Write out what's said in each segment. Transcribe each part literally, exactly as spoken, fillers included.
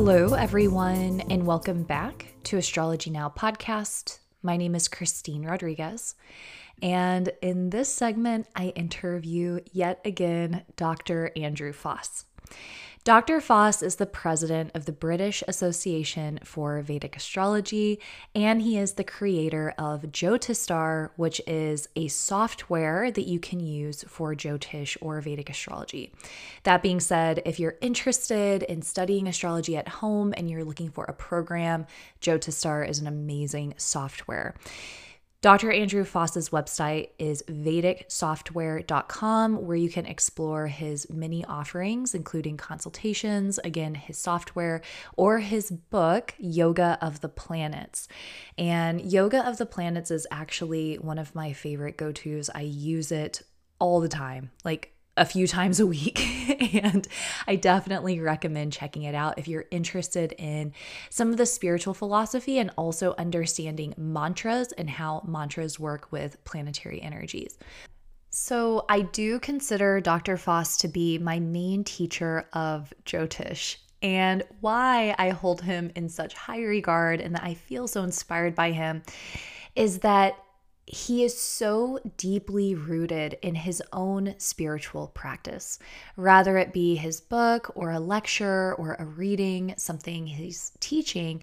Hello, everyone, and welcome back to Astrology Now podcast. My name is Christine Rodriguez, and in this segment, I interview yet again Doctor Andrew Foss. Doctor Foss is the president of the British Association for Vedic Astrology, and he is the creator of Jyotistar, which is a software that you can use for Jyotish or Vedic astrology. That being said, if you're interested in studying astrology at home and you're looking for a program, Jyotistar is an amazing software. Doctor Andrew Foss's website is vedic software dot com, where you can explore his many offerings, including consultations, again, his software, or his book, Yoga of the Planets. And Yoga of the Planets is actually one of my favorite go-tos. I use it all the time, like a few times a week, and I definitely recommend checking it out if you're interested in some of the spiritual philosophy and also understanding mantras and how mantras work with planetary energies. So I do consider Doctor Foss to be my main teacher of Jyotish, and why I hold him in such high regard and that I feel so inspired by him is that he is so deeply rooted in his own spiritual practice, rather it be his book or a lecture or a reading, something he's teaching.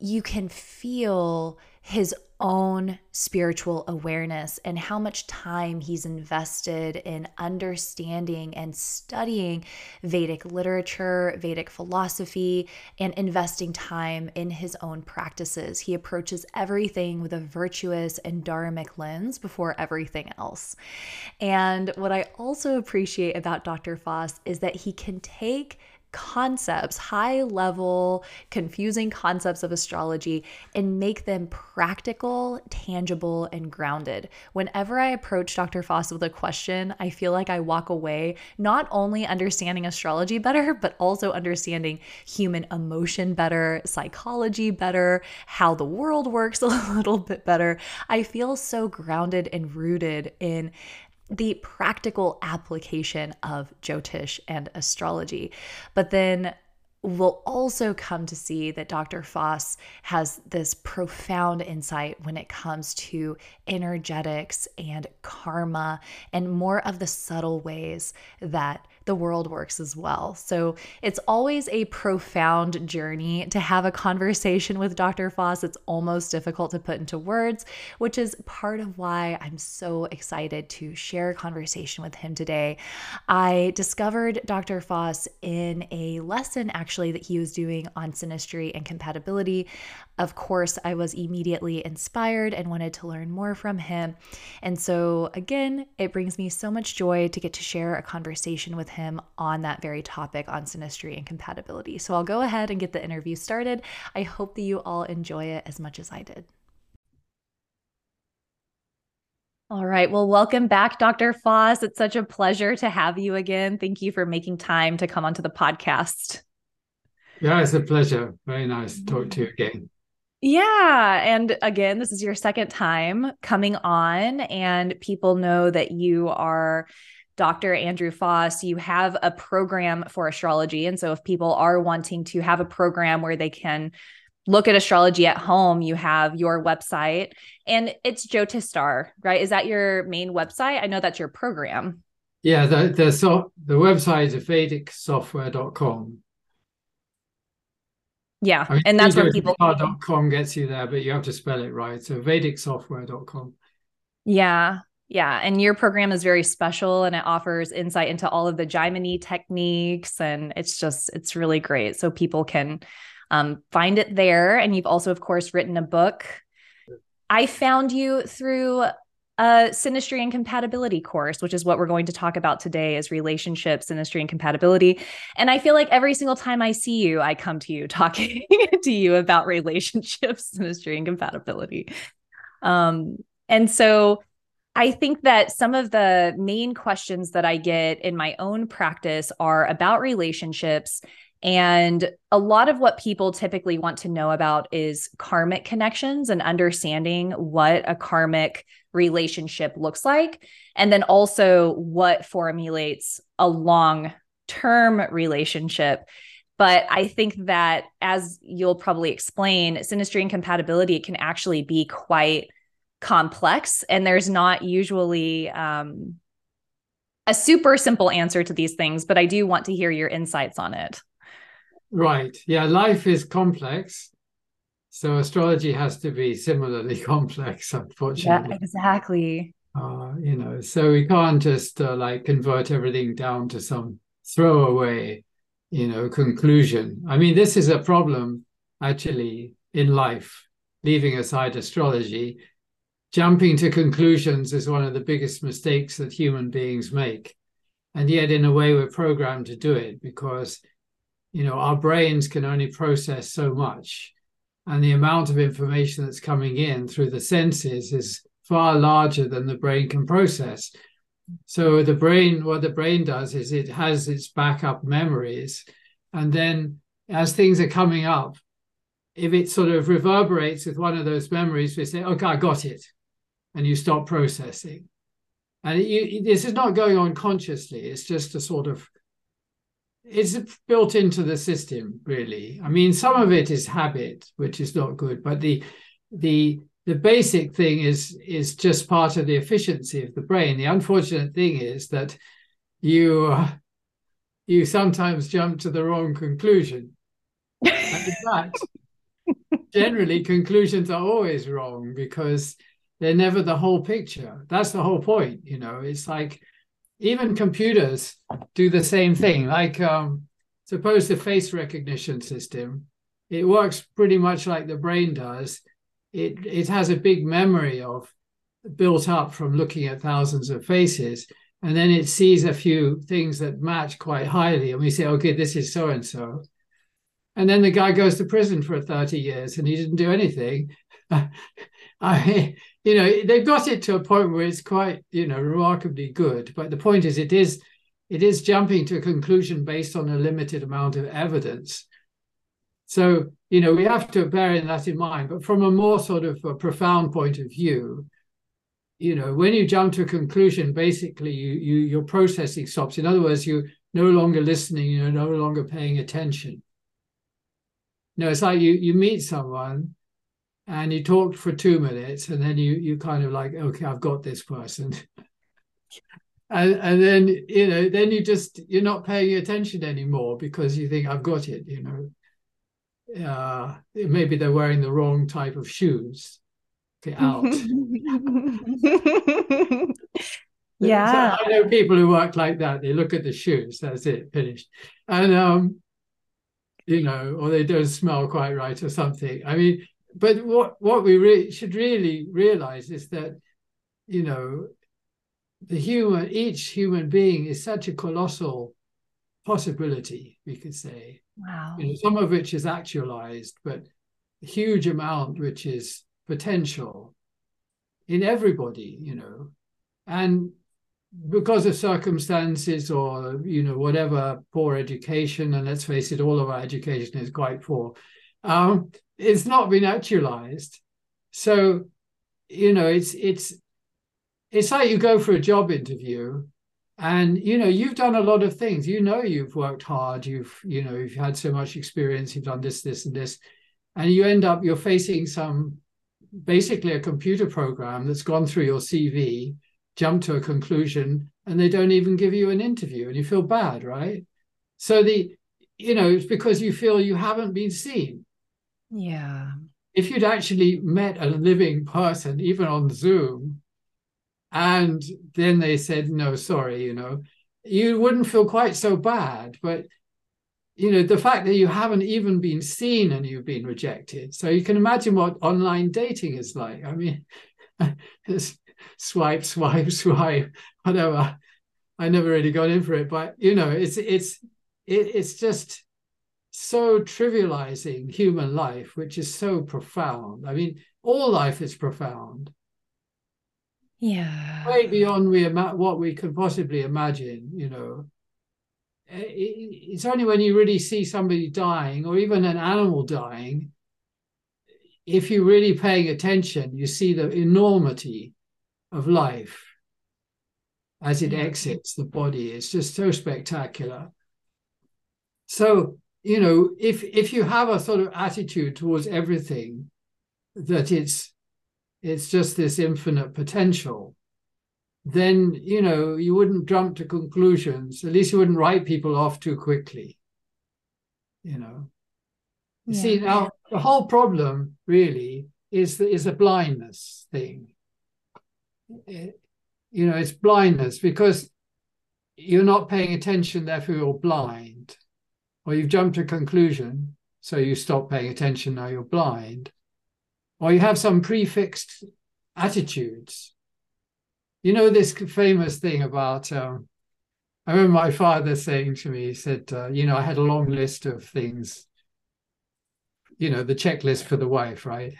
You can feel his own spiritual awareness and how much time he's invested in understanding and studying Vedic literature, Vedic philosophy, and investing time in his own practices. He approaches everything with a virtuous and dharmic lens before everything else. And what I also appreciate about Doctor Foss is that he can take concepts, high-level, confusing concepts of astrology, and make them practical, tangible, and grounded. Whenever I approach Doctor Foss with a question, I feel like I walk away not only understanding astrology better, but also understanding human emotion better, psychology better, how the world works a little bit better. I feel so grounded and rooted in the practical application of Jyotish and astrology. But then we'll also come to see that Doctor Foss has this profound insight when it comes to energetics and karma and more of the subtle ways that the world works as well. So it's always a profound journey to have a conversation with Doctor Foss. It's almost difficult to put into words, which is part of why I'm so excited to share a conversation with him today. I discovered Doctor Foss in a lesson actually that he was doing on synastry and compatibility. Of course, I was immediately inspired and wanted to learn more from him. And so again, it brings me so much joy to get to share a conversation with him him on that very topic on synastry and compatibility. So I'll go ahead and get the interview started. I hope that you all enjoy it as much as I did. All right. Well, welcome back, Doctor Foss. It's such a pleasure to have you again. Thank you for making time to come onto the podcast. Yeah, it's a pleasure. Very nice to talk to you again. Yeah. And again, this is your second time coming on, and people know that you are Doctor Andrew Foss. You have a program for astrology. And so if people are wanting to have a program where they can look at astrology at home, you have your website, and it's Jyotistar, right? Is that your main website? I know that's your program. Yeah, the the, so, the website is vedic software dot com. Yeah, I mean, and that's where people... .com gets you there, but you have to spell it right. So vedic software dot com. Yeah. Yeah. And your program is very special, and it offers insight into all of the Jaimini techniques. And it's just, it's really great. So people can um, find it there. And you've also, of course, written a book. I found you through a synastry and compatibility course, which is what we're going to talk about today, is relationships, synastry, and compatibility. And I feel like every single time I see you, I come to you talking to you about relationships, synastry, and compatibility. Um, and so I think that some of the main questions that I get in my own practice are about relationships. And a lot of what people typically want to know about is karmic connections and understanding what a karmic relationship looks like. And then also what formulates a long-term relationship. But I think that, as you'll probably explain, synastry and compatibility can actually be quite complex, and there's not usually um, a super simple answer to these things, but I do want to hear your insights on it. Right. Yeah, life is complex. So astrology has to be similarly complex, unfortunately. Yeah, exactly. Uh, you know, so we can't just uh, like convert everything down to some throwaway, you know, conclusion. I mean, this is a problem actually in life, leaving aside astrology. Jumping to conclusions is one of the biggest mistakes that human beings make. And yet, in a way, we're programmed to do it because, you know, our brains can only process so much. And the amount of information that's coming in through the senses is far larger than the brain can process. So the brain, what the brain does is it has its backup memories. And then as things are coming up, if it sort of reverberates with one of those memories, we say, okay, I got it. And you stop processing. And you, this is not going on consciously. It's just a sort of, it's built into the system, really. I mean, some of it is habit, which is not good. But the the the basic thing is, is just part of the efficiency of the brain. The unfortunate thing is that you, uh, you sometimes jump to the wrong conclusion. And in fact, generally, conclusions are always wrong because they're never the whole picture. That's the whole point, you know. It's like even computers do the same thing. Like um, suppose the face recognition system, it works pretty much like the brain does. It, it has a big memory of built up from looking at thousands of faces, and then it sees a few things that match quite highly. And we say, okay, this is so-and-so. And then the guy goes to prison for thirty years and he didn't do anything. I, you know, they've got it to a point where it's quite, you know, remarkably good. But the point is, it is, it is jumping to a conclusion based on a limited amount of evidence. So, you know, we have to bear that in mind. But from a more sort of a profound point of view, you know, when you jump to a conclusion, basically you, you, your processing stops. In other words, you're no longer listening, you're no longer paying attention. No, it's like you, you meet someone and you talk for two minutes and then you you kind of like, okay, I've got this person. and and then, you know, then you just, you're not paying attention anymore because you think, I've got it, you know. Uh, maybe they're wearing the wrong type of shoes. Okay, out. Yeah. So I know people who work like that. They look at the shoes, that's it, finished. And, um, you know, or they don't smell quite right or something. I mean, but what, what we re- should really realize is that, you know, the human, each human being is such a colossal possibility, we could say. Wow. You know, some of which is actualized, but a huge amount which is potential in everybody, you know. And because of circumstances or, you know, whatever, poor education, and let's face it, all of our education is quite poor, um, it's not been actualized. So, you know, it's it's it's like you go for a job interview and, you know, you've done a lot of things. You know, you've worked hard, you've, you know, you've had so much experience, you've done this, this, and this, and you end up, you're facing some, basically a computer program that's gone through your C V, jump to a conclusion, and they don't even give you an interview, and you feel bad, right? So the, you know, it's because you feel you haven't been seen. Yeah. If you'd actually met a living person, even on Zoom, and then they said, no, sorry, you know, you wouldn't feel quite so bad. But, you know, the fact that you haven't even been seen and you've been rejected. So you can imagine what online dating is like. I mean, it's, swipe, swipe, swipe, whatever. I never really got in for it, but you know, it's it's it, it's just so trivializing human life, which is so profound. I mean, all life is profound. Yeah, way beyond we ima- what we can possibly imagine. You know, it, it's only when you really see somebody dying, or even an animal dying, if you're really paying attention, you see the enormity of life as it exits the body. It's just so spectacular. So you know, if if you have a sort of attitude towards everything, that it's it's just this infinite potential, then, you know, you wouldn't jump to conclusions. At least you wouldn't write people off too quickly, you know. You yeah. see, now, the whole problem, really, is the, is a blindness thing. It, you know, it's blindness because you're not paying attention, therefore you're blind. Or you've jumped to a conclusion, so you stop paying attention, now you're blind. Or you have some prefixed attitudes. You know, this famous thing about, um, I remember my father saying to me, he said, uh, you know, I had a long list of things, you know, the checklist for the wife, right?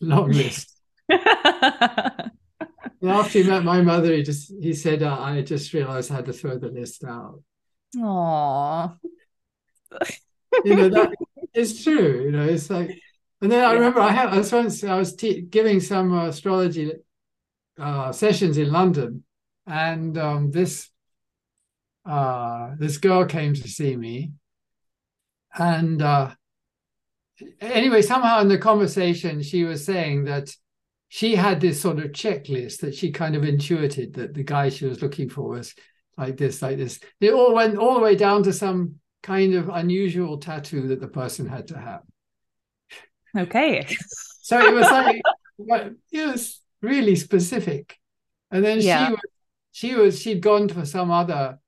Long list. After he met my mother, he just, he said, uh, I just realized I had to throw the list out. Aww. You know, that is true. You know, it's like, and then I remember I had, I was once, I was te- giving some uh, astrology uh, sessions in London, and um, this, uh, this girl came to see me, and uh, anyway, somehow in the conversation, she was saying that she had this sort of checklist that she kind of intuited that the guy she was looking for was like this, like this. It all went all the way down to some kind of unusual tattoo that the person had to have. Okay. So it was like, it was really specific. And then yeah. she was, she was, she'd gone to some other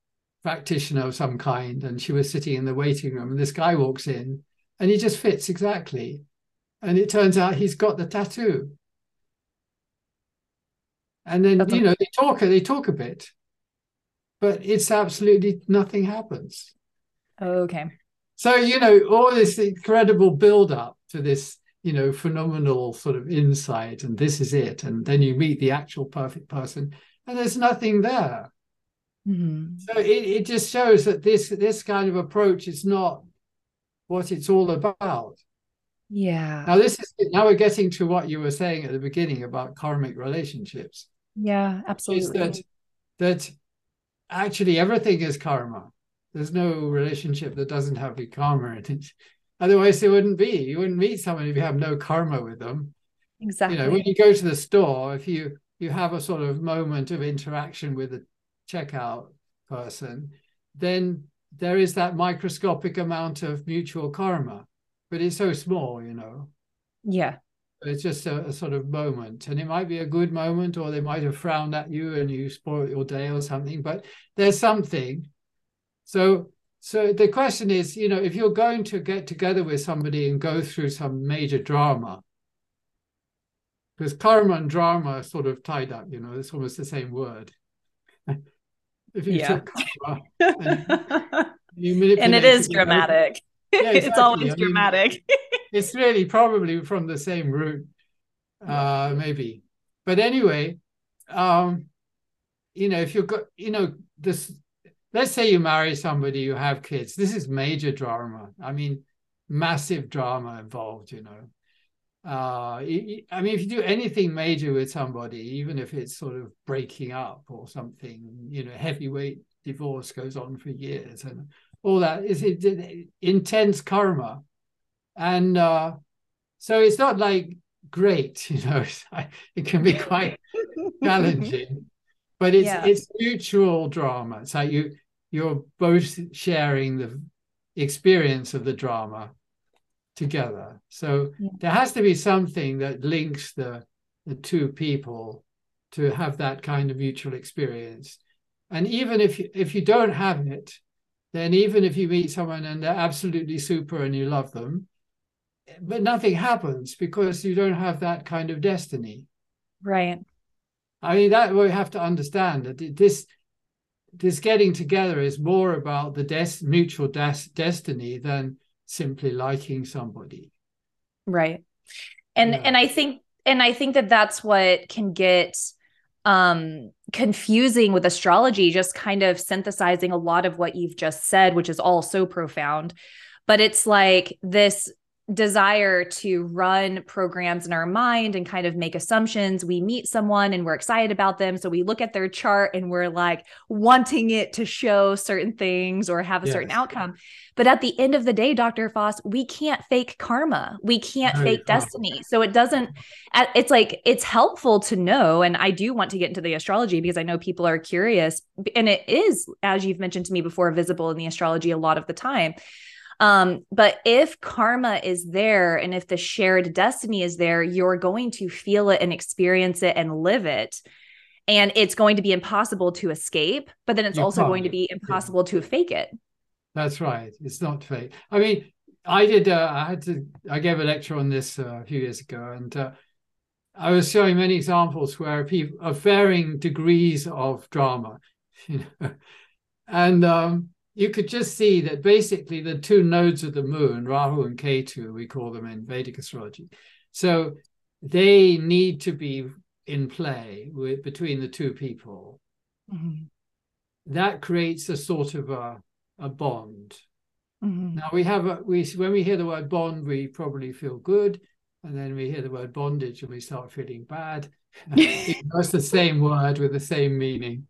practitioner of some kind, and she was sitting in the waiting room, and this guy walks in, and he just fits exactly. And it turns out he's got the tattoo. And then, you know, they talk, they talk a bit, but it's absolutely nothing happens. Okay. So, you know, all this incredible build up to this, you know, phenomenal sort of insight, and this is it. And then you meet the actual perfect person, and there's nothing there. Mm-hmm. So it, it just shows that this, this kind of approach is not what it's all about. Yeah. Now this is, now we're getting to what you were saying at the beginning about karmic relationships. Yeah, absolutely. Is that, that actually everything is karma. There's no relationship that doesn't have the karma in it. Otherwise there wouldn't be. You wouldn't meet someone if you have no karma with them. Exactly. You know, when you go to the store, if you, you have a sort of moment of interaction with a checkout person, then there is that microscopic amount of mutual karma. But it's so small, you know. Yeah. It's just a, a sort of moment. And it might be a good moment, or they might have frowned at you and you spoiled your day or something. But there's something. So so the question is, you know, if you're going to get together with somebody and go through some major drama, because karma and drama are sort of tied up, you know, it's almost the same word. If you yeah. took karma and you manipulate and it is dramatic. Yeah, exactly. It's always I mean, dramatic. It's really probably from the same root, uh, maybe. But anyway, um, you know, if you've got, you know, this, let's say you marry somebody, you have kids. This is major drama. I mean, massive drama involved, you know. Uh, I mean, if you do anything major with somebody, even if it's sort of breaking up or something, you know, heavyweight divorce goes on for years and all that is intense karma. And uh, so it's not like great, you know, it can be quite challenging, but it's yeah. it's mutual drama. It's like you, you're both sharing the experience of the drama together. So yeah. there has to be something that links the, the two people to have that kind of mutual experience. And even if you, if you don't have it, then even if you meet someone and they're absolutely super and you love them, but nothing happens because you don't have that kind of destiny. Right. I mean, that we have to understand that this, this getting together is more about the des- mutual des- destiny than simply liking somebody. Right. And, yeah. and I think, and I think that that's what can get, um, confusing with astrology, just kind of synthesizing a lot of what you've just said, which is all so profound. But it's like this desire to run programs in our mind and kind of make assumptions. We meet someone and we're excited about them. So we look at their chart and we're like wanting it to show certain things or have a yes. certain outcome. But at the end of the day, Doctor Foss, we can't fake karma. We can't no, fake no. destiny. So it doesn't, it's like, it's helpful to know. And I do want to get into the astrology because I know people are curious, and it is, as you've mentioned to me before, visible in the astrology a lot of the time. Um, but if karma is there, and if the shared destiny is there, you're going to feel it and experience it and live it. And it's going to be impossible to escape, but then it's you also can't. going to be impossible yeah. to fake it. That's right. It's not fake. I mean, I did, uh, I had to, I gave a lecture on this uh, a few years ago, and, uh, I was showing many examples where people of varying degrees of drama, you know, and, um, you could just see that basically the two nodes of the moon, Rahu and Ketu, we call them in Vedic astrology. So they need to be in play with, between the two people. Mm-hmm. That creates a sort of a, a bond. Mm-hmm. Now we have, a, we when we hear the word bond, we probably feel good. And then we hear the word bondage and we start feeling bad. It's the same word with the same meaning.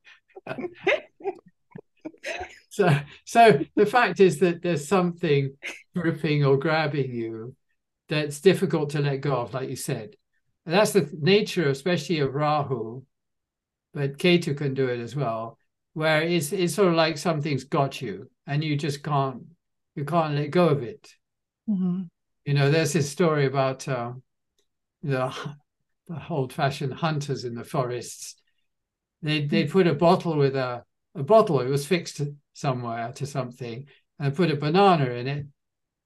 So, so the fact is that there's something gripping or grabbing you that's difficult to let go of, like you said. And that's the nature, especially of Rahu, but Ketu can do it as well, where it's, it's sort of like something's got you and you just can't, you can't let go of it. Mm-hmm. You know, there's this story about uh, the, the old-fashioned hunters in the forests. They, they put a bottle with a, a bottle, it was fixed somewhere to something, and put a banana in it.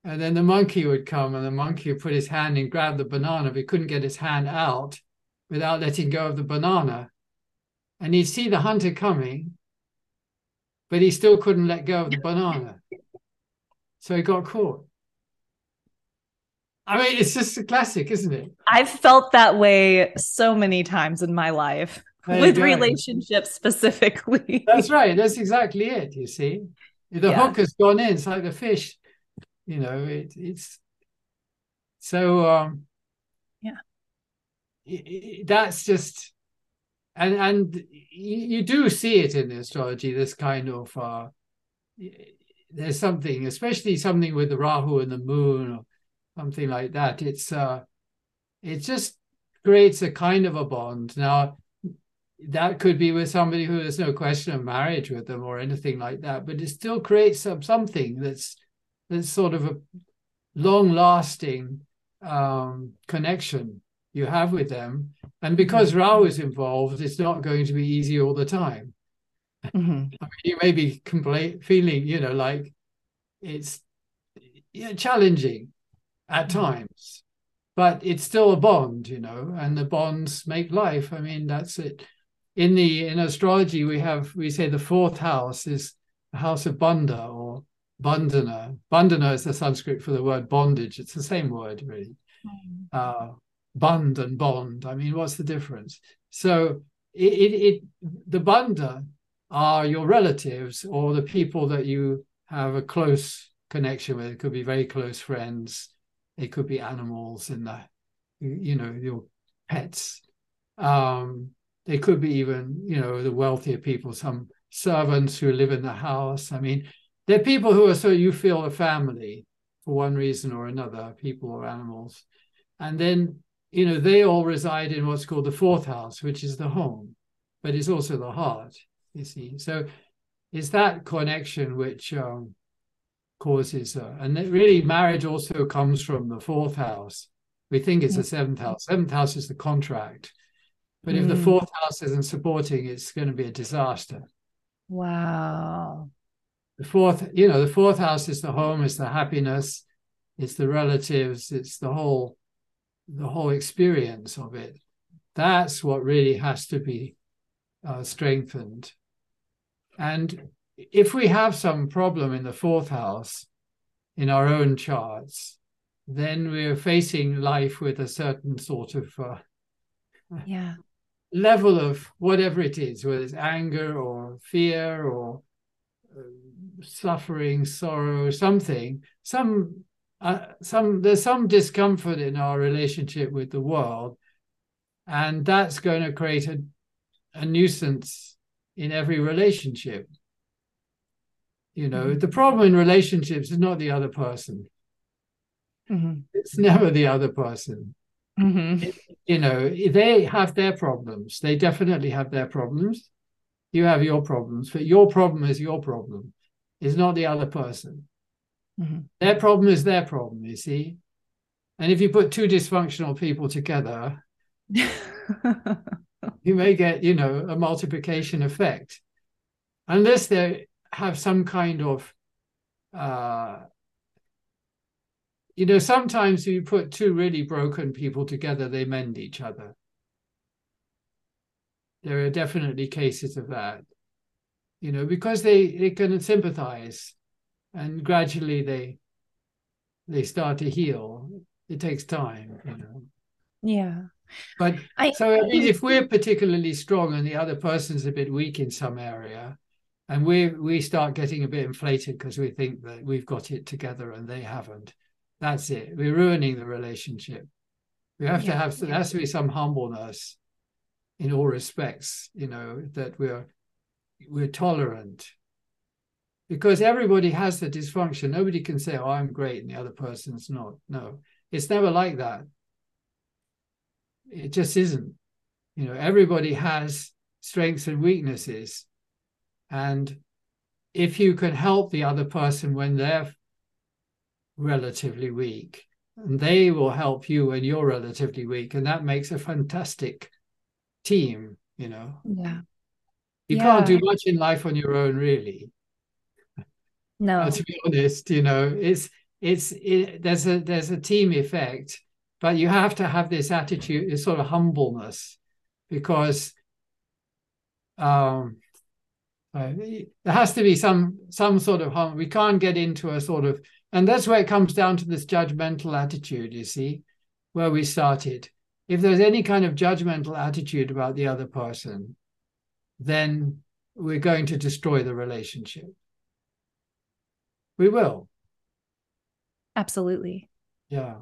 And then the monkey would come, and the monkey would put his hand in, grab the banana, but he couldn't get his hand out without letting go of the banana. And he'd see the hunter coming, but he still couldn't let go of the banana. So he got caught. I mean, it's just a classic, isn't it? I've felt that way so many times in my life. There with relationships specifically. That's right. That's exactly it, you see. The yeah. hook has gone in. It's like the fish, you know, it, it's... So, um, yeah. It, it, that's just... And and you do see it in the astrology, this kind of... Uh, there's something, especially something with the Rahu and the moon or something like that. It's uh, it just creates a kind of a bond. Now... that could be with somebody who there's no question of marriage with them or anything like that, but it still creates some, something that's that's sort of a long-lasting um, connection you have with them. And because Rahu is involved, it's not going to be easy all the time. Mm-hmm. I mean, you may be compla- feeling, you know, like it's yeah, challenging at mm-hmm. times, but it's still a bond, you know, and the bonds make life. I mean, that's it. In the in astrology, we have we say the fourth house is the house of bandha or bandhana. Bandhana is the Sanskrit for the word bondage. It's the same word, really. Mm. Uh, bund and bond. I mean, what's the difference? So it, it, it the bandha are your relatives or the people that you have a close connection with. It could be very close friends. It could be animals in the, you know, your pets. Um, They could be even, you know, the wealthier people, some servants who live in the house. I mean, they're people who are so you feel a family for one reason or another, people or animals. And then, you know, they all reside in what's called the fourth house, which is the home, but it's also the heart, you see. So it's that connection which um, causes, uh, and really marriage also comes from the fourth house. We think it's the seventh house. Seventh house is the contract. But if mm. the fourth house isn't supporting, it's going to be a disaster. Wow. The fourth, you know, the fourth house is the home, it's the happiness, it's the relatives, it's the whole, the whole experience of it. That's what really has to be uh, strengthened. And if we have some problem in the fourth house, in our own charts, then we're facing life with a certain sort of uh, yeah. level of whatever it is, whether it's anger or fear or uh, suffering, sorrow, something, some uh, some there's some discomfort in our relationship with the world, and that's going to create a, a nuisance in every relationship. You know, mm-hmm. the problem in relationships is not the other person. Mm-hmm. It's never the other person. Mm-hmm. it, you know, they have their problems. They definitely have their problems. You have your problems, but your problem is your problem. It's not the other person. Mm-hmm. Their problem is their problem, you see. And if you put two dysfunctional people together, you may get, you know, a multiplication effect. Unless they have some kind of, uh, you know, sometimes you put two really broken people together, they mend each other. There are definitely cases of that, you know, because they, they can sympathize, and gradually they they start to heal. It takes time, you know. Yeah. But I, so I mean, if we're particularly strong and the other person's a bit weak in some area, and we we start getting a bit inflated because we think that we've got it together and they haven't, that's it. We're ruining the relationship. We have yeah, to have, yeah. there has to be some humbleness in all respects, you know, that we're we're tolerant. Because everybody has the dysfunction. Nobody can say, oh, I'm great and the other person's not. No, it's never like that. It just isn't. You know, everybody has strengths and weaknesses. And if you can help the other person when they're relatively weak, and they will help you when you're relatively weak, and that makes a fantastic team, you know. Yeah. You yeah. can't do much in life on your own, really. No. Now, to be honest, you know, it's it's it, there's a there's a team effect, but you have to have this attitude, this sort of humbleness, because um, uh, there has to be some some sort of hum. We can't get into a sort of, and that's where it comes down to this judgmental attitude. You see, where we started. If there's any kind of judgmental attitude about the other person, then we're going to destroy the relationship. We will. Absolutely. Yeah.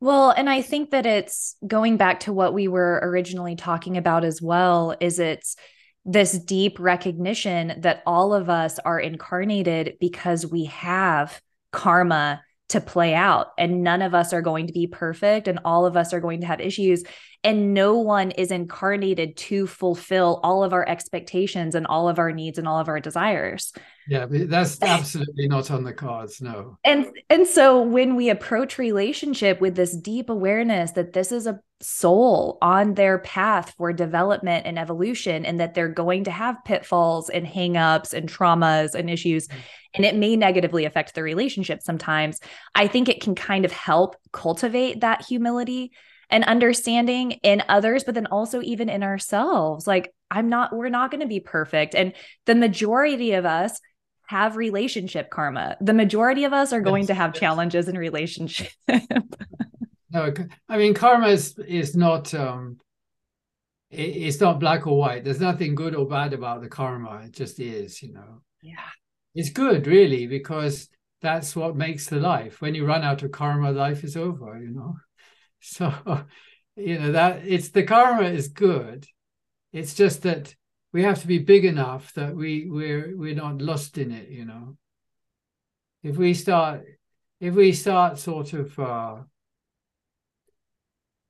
Well, and I think that it's going back to what we were originally talking about as well, is it's this deep recognition that all of us are incarnated because we have karma to play out, and none of us are going to be perfect, and all of us are going to have issues, and no one is incarnated to fulfill all of our expectations and all of our needs and all of our desires. Yeah, that's absolutely not on the cards, no. And and so when we approach relationship with this deep awareness that this is a soul on their path for development and evolution, and that they're going to have pitfalls and hangups and traumas and issues, and it may negatively affect the relationship sometimes, I think it can kind of help cultivate that humility and understanding in others, but then also even in ourselves. Like, I'm not, we're not going to be perfect. And the majority of us have relationship karma. The majority of us are going yes, to have yes. challenges in relationship. No, I mean, karma is, is not, um, it, it's not black or white. There's nothing good or bad about the karma. It just is, you know. Yeah. It's good, really, because that's what makes the life. When you run out of karma, life is over, you know. So, you know, that it's the karma is good. It's just that we have to be big enough that we, we're we're not lost in it, you know. If we start, if we start sort of, uh,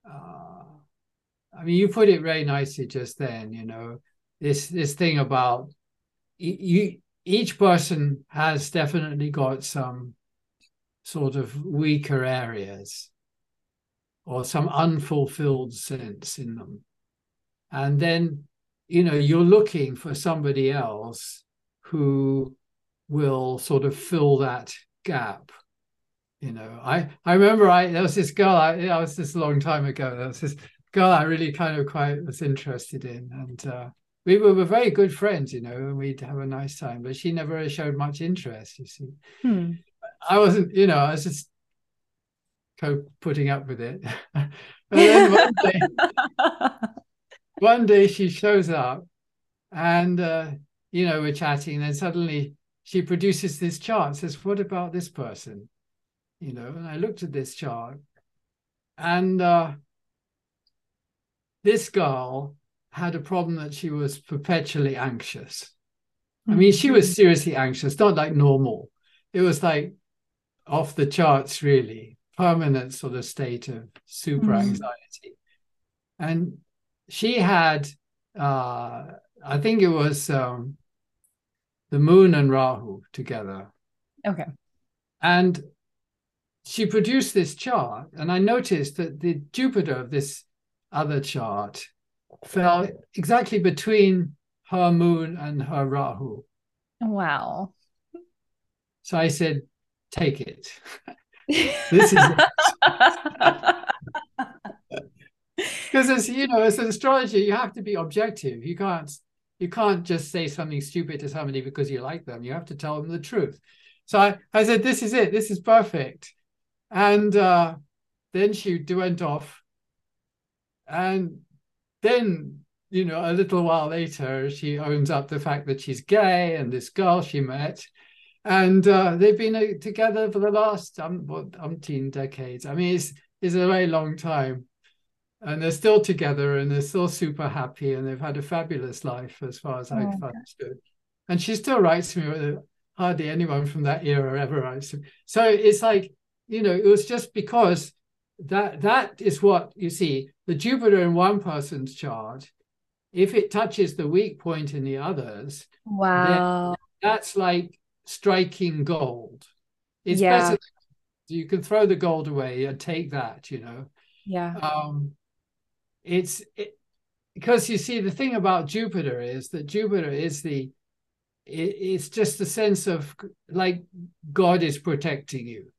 uh, I mean, you put it very nicely just then, you know, this this thing about you, each person has definitely got some sort of weaker areas, or some unfulfilled sense in them. And then, you know, you're looking for somebody else who will sort of fill that gap. You know, I, I remember I there was this girl, I, I was this a long time ago, there was this girl I really kind of quite was interested in. And uh, we were, were very good friends, you know, and we'd have a nice time, but she never really showed much interest, you see. Hmm. I wasn't, you know, I was just, putting up with it. And then one day, one day she shows up, and uh, you know, we're chatting, and then suddenly she produces this chart, says, what about this person? you know, and I looked at this chart, and uh, this girl had a problem that she was perpetually anxious. I mean, she was seriously anxious, not like normal. It was like off the charts, really, permanent sort of state of super anxiety. And she had, uh, I think it was um, the moon and Rahu together. Okay. And she produced this chart, and I noticed that the Jupiter of this other chart fell exactly between her moon and her Rahu. Wow. So I said, take it. This is it. Because it's, you know, as an astrologer, you have to be objective. You can't, you can't just say something stupid to somebody because you like them. You have to tell them the truth. So I, I said, this is it. This is perfect. And uh, then she went off. And then, you know, a little while later, she owns up the fact that she's gay and this girl she met. And uh, they've been uh, together for the last um, what, umpteen decades. I mean, it's, it's a very long time. And they're still together, and they're still super happy, and they've had a fabulous life as far as I yeah. understood. And she still writes to me, with hardly anyone from that era ever writes to me. So it's like, you know, it was just because that that is what you see. The Jupiter in one person's chart, if it touches the weak point in the others, wow, that's like striking gold. It's yeah. better. You can throw the gold away and take that, you know. Yeah. Um, It's it, because you see, the thing about Jupiter is that Jupiter is the, it, it's just the sense of like God is protecting you.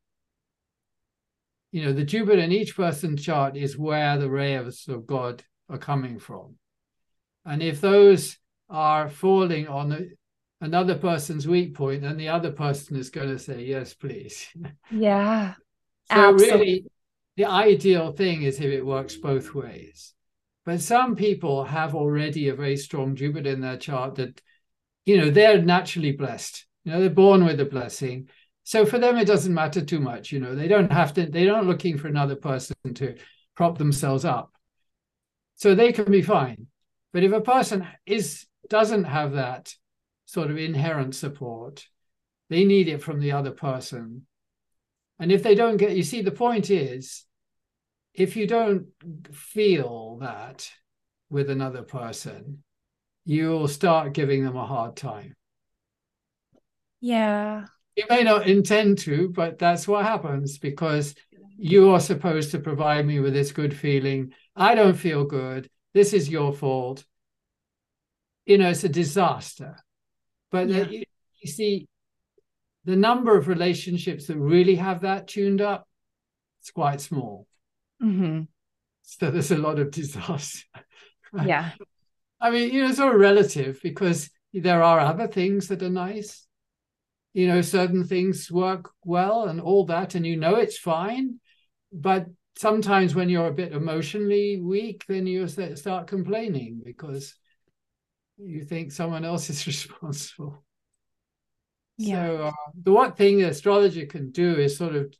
You know, the Jupiter in each person's chart is where the rays of God are coming from. And if those are falling on the, another person's weak point, then the other person is going to say, yes, please. Yeah. So absolutely. Really, the ideal thing is if it works both ways. But some people have already a very strong Jupiter in their chart that, you know, they're naturally blessed. You know, they're born with a blessing. So for them, it doesn't matter too much. You know, they don't have to, they're not looking for another person to prop themselves up. So they can be fine. But if a person is doesn't have that sort of inherent support, they need it from the other person. And if they don't get, you see, the point is, if you don't feel that with another person, you'll start giving them a hard time. Yeah. You may not intend to, but that's what happens, because you are supposed to provide me with this good feeling. I don't feel good. This is your fault. You know, it's a disaster. But yeah. that, you, you see, the number of relationships that really have that tuned up, it's quite small. Mm-hmm. So there's a lot of disaster. Yeah. I mean, you know, it's all relative, because there are other things that are nice. You know, certain things work well and all that, and you know it's fine. But sometimes when you're a bit emotionally weak, then you start complaining because you think someone else is responsible. Yeah. So uh, the one thing an astrologer can do is sort of,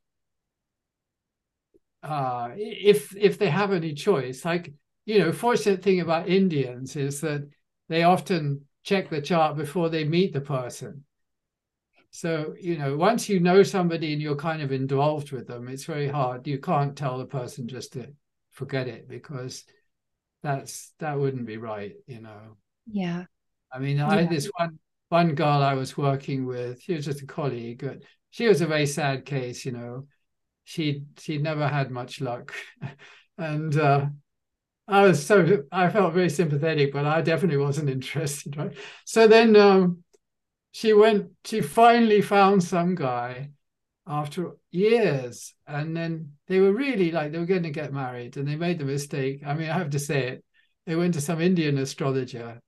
uh, if if they have any choice, like, you know, fortunate thing about Indians is that they often check the chart before they meet the person. So, you know, once you know somebody and you're kind of involved with them, it's very hard. You can't tell the person just to forget it, because that's that wouldn't be right, you know. Yeah. I mean, yeah. I had this one. One girl I was working with, she was just a colleague, but she was a very sad case, you know. She she'd never had much luck. And uh, I was so, I felt very sympathetic, but I definitely wasn't interested, right? So then um, she went, she finally found some guy after years. And then they were really like, they were going to get married, and they made the mistake. I mean, I have to say it. They went to some Indian astrologer,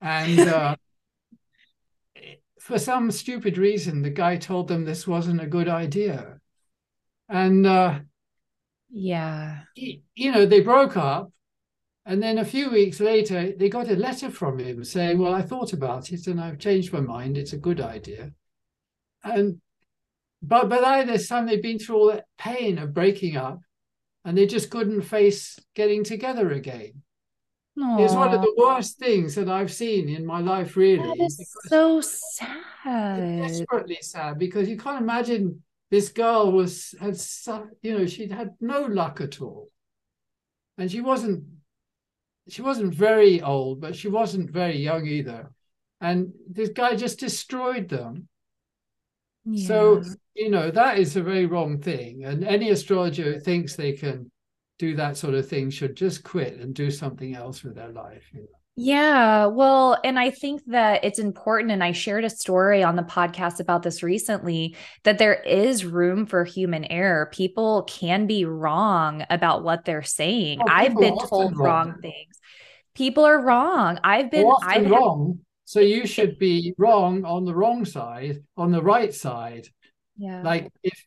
and... Uh, for some stupid reason, the guy told them this wasn't a good idea. And, uh, yeah, he, you know, they broke up. And then a few weeks later, they got a letter from him saying, well, I thought about it and I've changed my mind. It's a good idea. And But by this time, they'd been through all that pain of breaking up, and they just couldn't face getting together again. Aww. It's one of the worst things that I've seen in my life, really. That is so sad. It's desperately sad, because you can't imagine this girl was, had, you know, she'd had no luck at all. And she wasn't, she wasn't very old, but she wasn't very young either. And this guy just destroyed them. Yeah. So, you know, that is a very wrong thing. And any astrologer who thinks they can do that sort of thing should just quit and do something else with their life. You know? Yeah. Well, and I think that it's important. And I shared a story on the podcast about this recently, that there is room for human error. People can be wrong about what they're saying. Oh, I've been told wrong, wrong things. People are wrong. I've been I've wrong. Had... So you should be wrong on the wrong side, on the right side. Yeah. Like, if,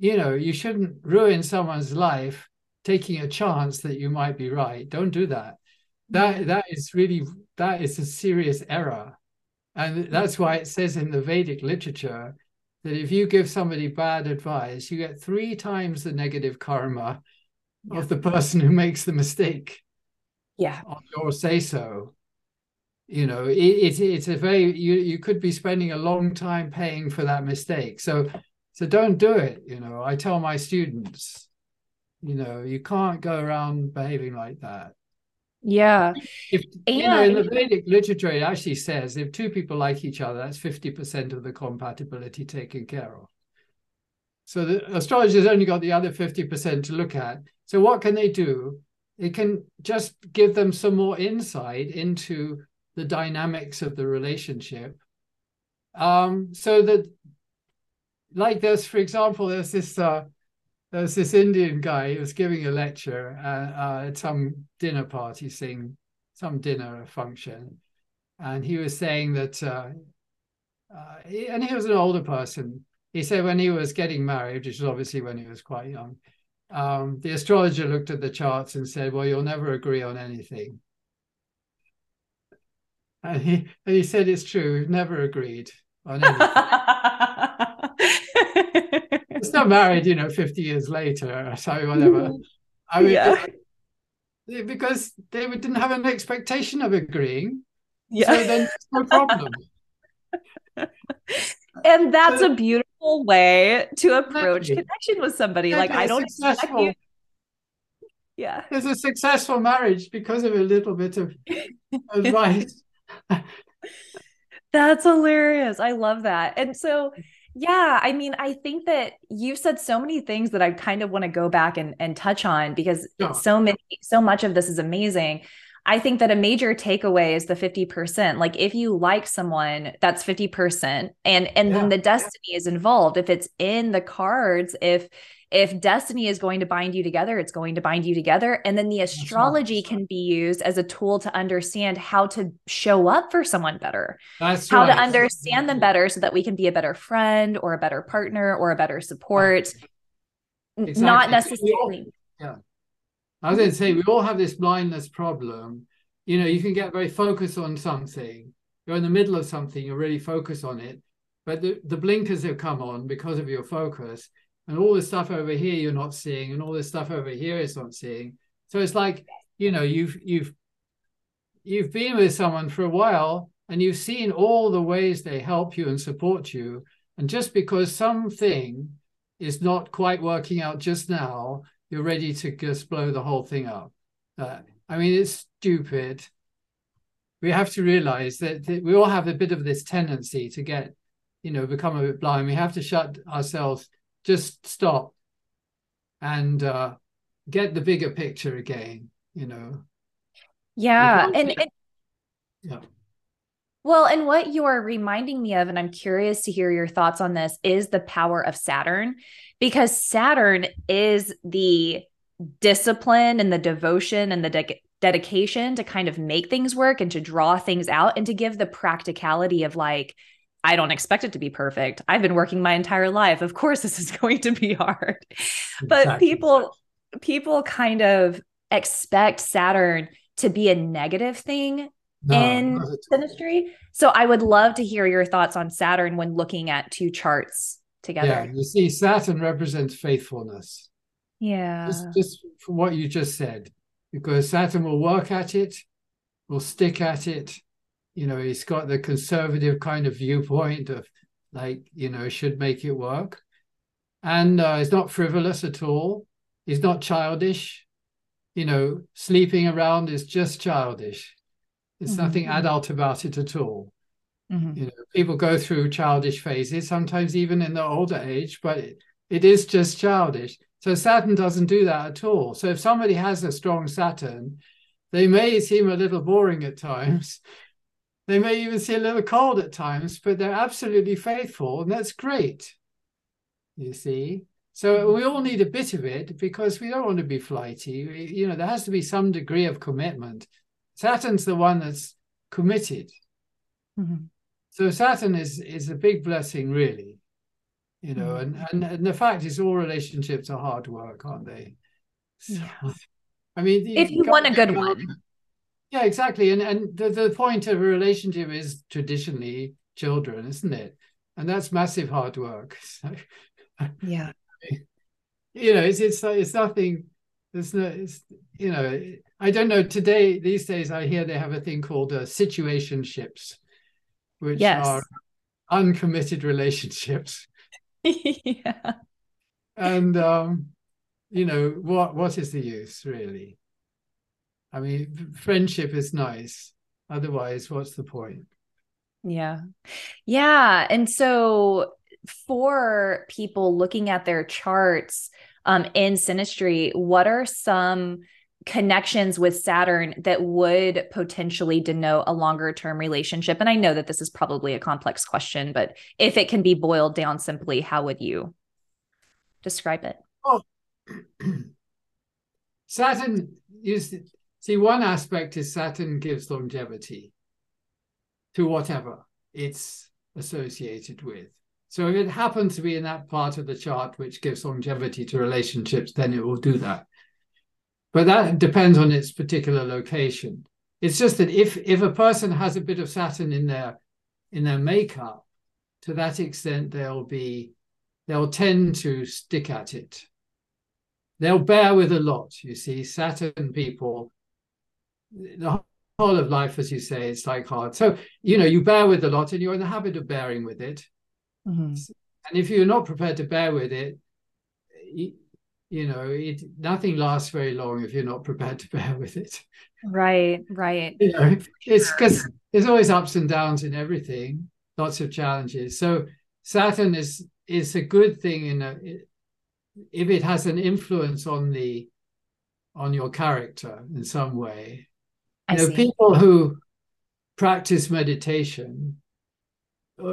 you know, you shouldn't ruin someone's life taking a chance that you might be right. Don't do that. That that is really, that is a serious error. And that's why it says in the Vedic literature that if you give somebody bad advice, you get three times the negative karma yeah. of the person who makes the mistake. Yeah. Or say so. You know, it, it, it's a very, you, you could be spending a long time paying for that mistake. So, so don't do it. You know, I tell my students, you know, you can't go around behaving like that. Yeah. If, yeah. You know, in the Vedic literature, it actually says if two people like each other, that's fifty percent of the compatibility taken care of. So the astrologer's only got the other fifty percent to look at. So what can they do? It can just give them some more insight into the dynamics of the relationship. Um, so that, like there's, for example, there's this... Uh, There was this Indian guy who was giving a lecture uh, uh, at some dinner party thing, some dinner function. And he was saying that, uh, uh, he, and he was an older person. He said when he was getting married, which is obviously when he was quite young, um, the astrologer looked at the charts and said, well, you'll never agree on anything. And he, and he said, it's true, we've never agreed on anything. It's still married, you know, fifty years later or so, whatever. I mean, yeah. Because they didn't have an expectation of agreeing. Yeah. So then it's no problem. And that's so, a beautiful way to approach exactly. connection with somebody. Exactly. Like, I don't expect you. Yeah. It's a successful marriage because of a little bit of advice. That's hilarious. I love that. And so... Yeah. I mean, I think that you've said so many things that I kind of want to go back and, and touch on, because yeah. so many, so much of this is amazing. I think that a major takeaway is the fifty percent. Like if you like someone, that's fifty percent. And, and yeah. then the destiny is involved. If it's in the cards, if, if destiny is going to bind you together, it's going to bind you together. And then the astrology can be used as a tool to understand how to show up for someone better, That's how right. to understand them better so that we can be a better friend or a better partner or a better support. Exactly. Not necessarily. Yeah. I was going to say, we all have this blindness problem. You know, you can get very focused on something. You're in the middle of something, you're really focused on it. But the, the blinkers have come on because of your focus. And all this stuff over here you're not seeing, and all this stuff over here is not seeing. So it's like, you know, you've you've you've been with someone for a while, and you've seen all the ways they help you and support you. And just because something is not quite working out just now, you're ready to just blow the whole thing up. Uh, I mean, it's stupid. We have to realize that, that we all have a bit of this tendency to get, you know, become a bit blind. We have to shut ourselves. Just stop and uh, get the bigger picture again, you know. Yeah. And, and yeah. Well, and what you are reminding me of, and I'm curious to hear your thoughts on this, is the power of Saturn, because Saturn is the discipline and the devotion and the de- dedication to kind of make things work and to draw things out and to give the practicality of like, I don't expect it to be perfect. I've been working my entire life. Of course, this is going to be hard. But exactly. people people kind of expect Saturn to be a negative thing no, in synastry. So I would love to hear your thoughts on Saturn when looking at two charts together. Yeah, you see, Saturn represents faithfulness. Yeah. Just, just from what you just said, because Saturn will work at it, will stick at it. You know, he's got the conservative kind of viewpoint of like, you know, should make it work. And uh, he's not frivolous at all. He's not childish. You know, sleeping around is just childish. There's mm-hmm. nothing adult about it at all. Mm-hmm. You know, people go through childish phases, sometimes even in their older age, but it, it is just childish. So Saturn doesn't do that at all. So if somebody has a strong Saturn, they may seem a little boring at times. They may even seem a little cold at times, but they're absolutely faithful, and that's great, you see. So we all need a bit of it, because we don't want to be flighty. We, you know, there has to be some degree of commitment. Saturn's the one that's committed. Mm-hmm. So Saturn is is a big blessing, really. You know, and, and, and the fact is, all relationships are hard work, aren't they? So, yeah. I mean, if you want a good one. Yeah, exactly. And and the, the point of a relationship is traditionally children, isn't it? And that's massive hard work. So, yeah. You know, it's it's it's nothing. There's no, it's, you know, I don't know. Today, these days, I hear they have a thing called uh, situationships, which yes. are uncommitted relationships. Yeah. And um you know, what what is the use, really? I mean, friendship is nice, otherwise what's the point? Yeah. Yeah. And so for people looking at their charts um in synastry, what are some connections with Saturn that would potentially denote a longer term relationship? And I know that this is probably a complex question, but if it can be boiled down simply, how would you describe it? Oh. Saturn, you see, one aspect is Saturn gives longevity to whatever it's associated with. So if it happens to be in that part of the chart which gives longevity to relationships, then it will do that. But that depends on its particular location. It's just that if if a person has a bit of Saturn in their in their makeup, to that extent they'll be they'll tend to stick at it. They'll bear with a lot, you see. Saturn people, the whole of life, as you say, it's like hard. So, you know, you bear with a lot, and you're in the habit of bearing with it. Mm-hmm. And if you're not prepared to bear with it, you, You know, it, nothing lasts very long if you're not prepared to bear with it. Right, right. You know, it's because there's always ups and downs in everything, lots of challenges. So Saturn is is a good thing in a, if it has an influence on the on your character in some way. You know, people who practice meditation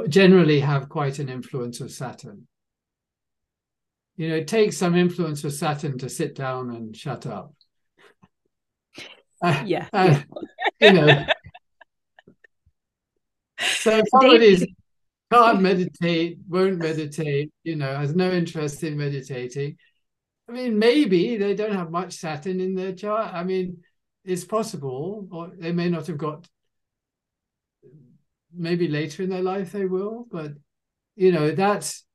generally have quite an influence of Saturn. You know, it takes some influence of Saturn to sit down and shut up. Yeah. Uh, you know. So if somebody can't meditate, won't meditate, you know, has no interest in meditating, I mean, maybe they don't have much Saturn in their chart. I mean, it's possible, or they may not have got, maybe later in their life they will, but, you know, that's,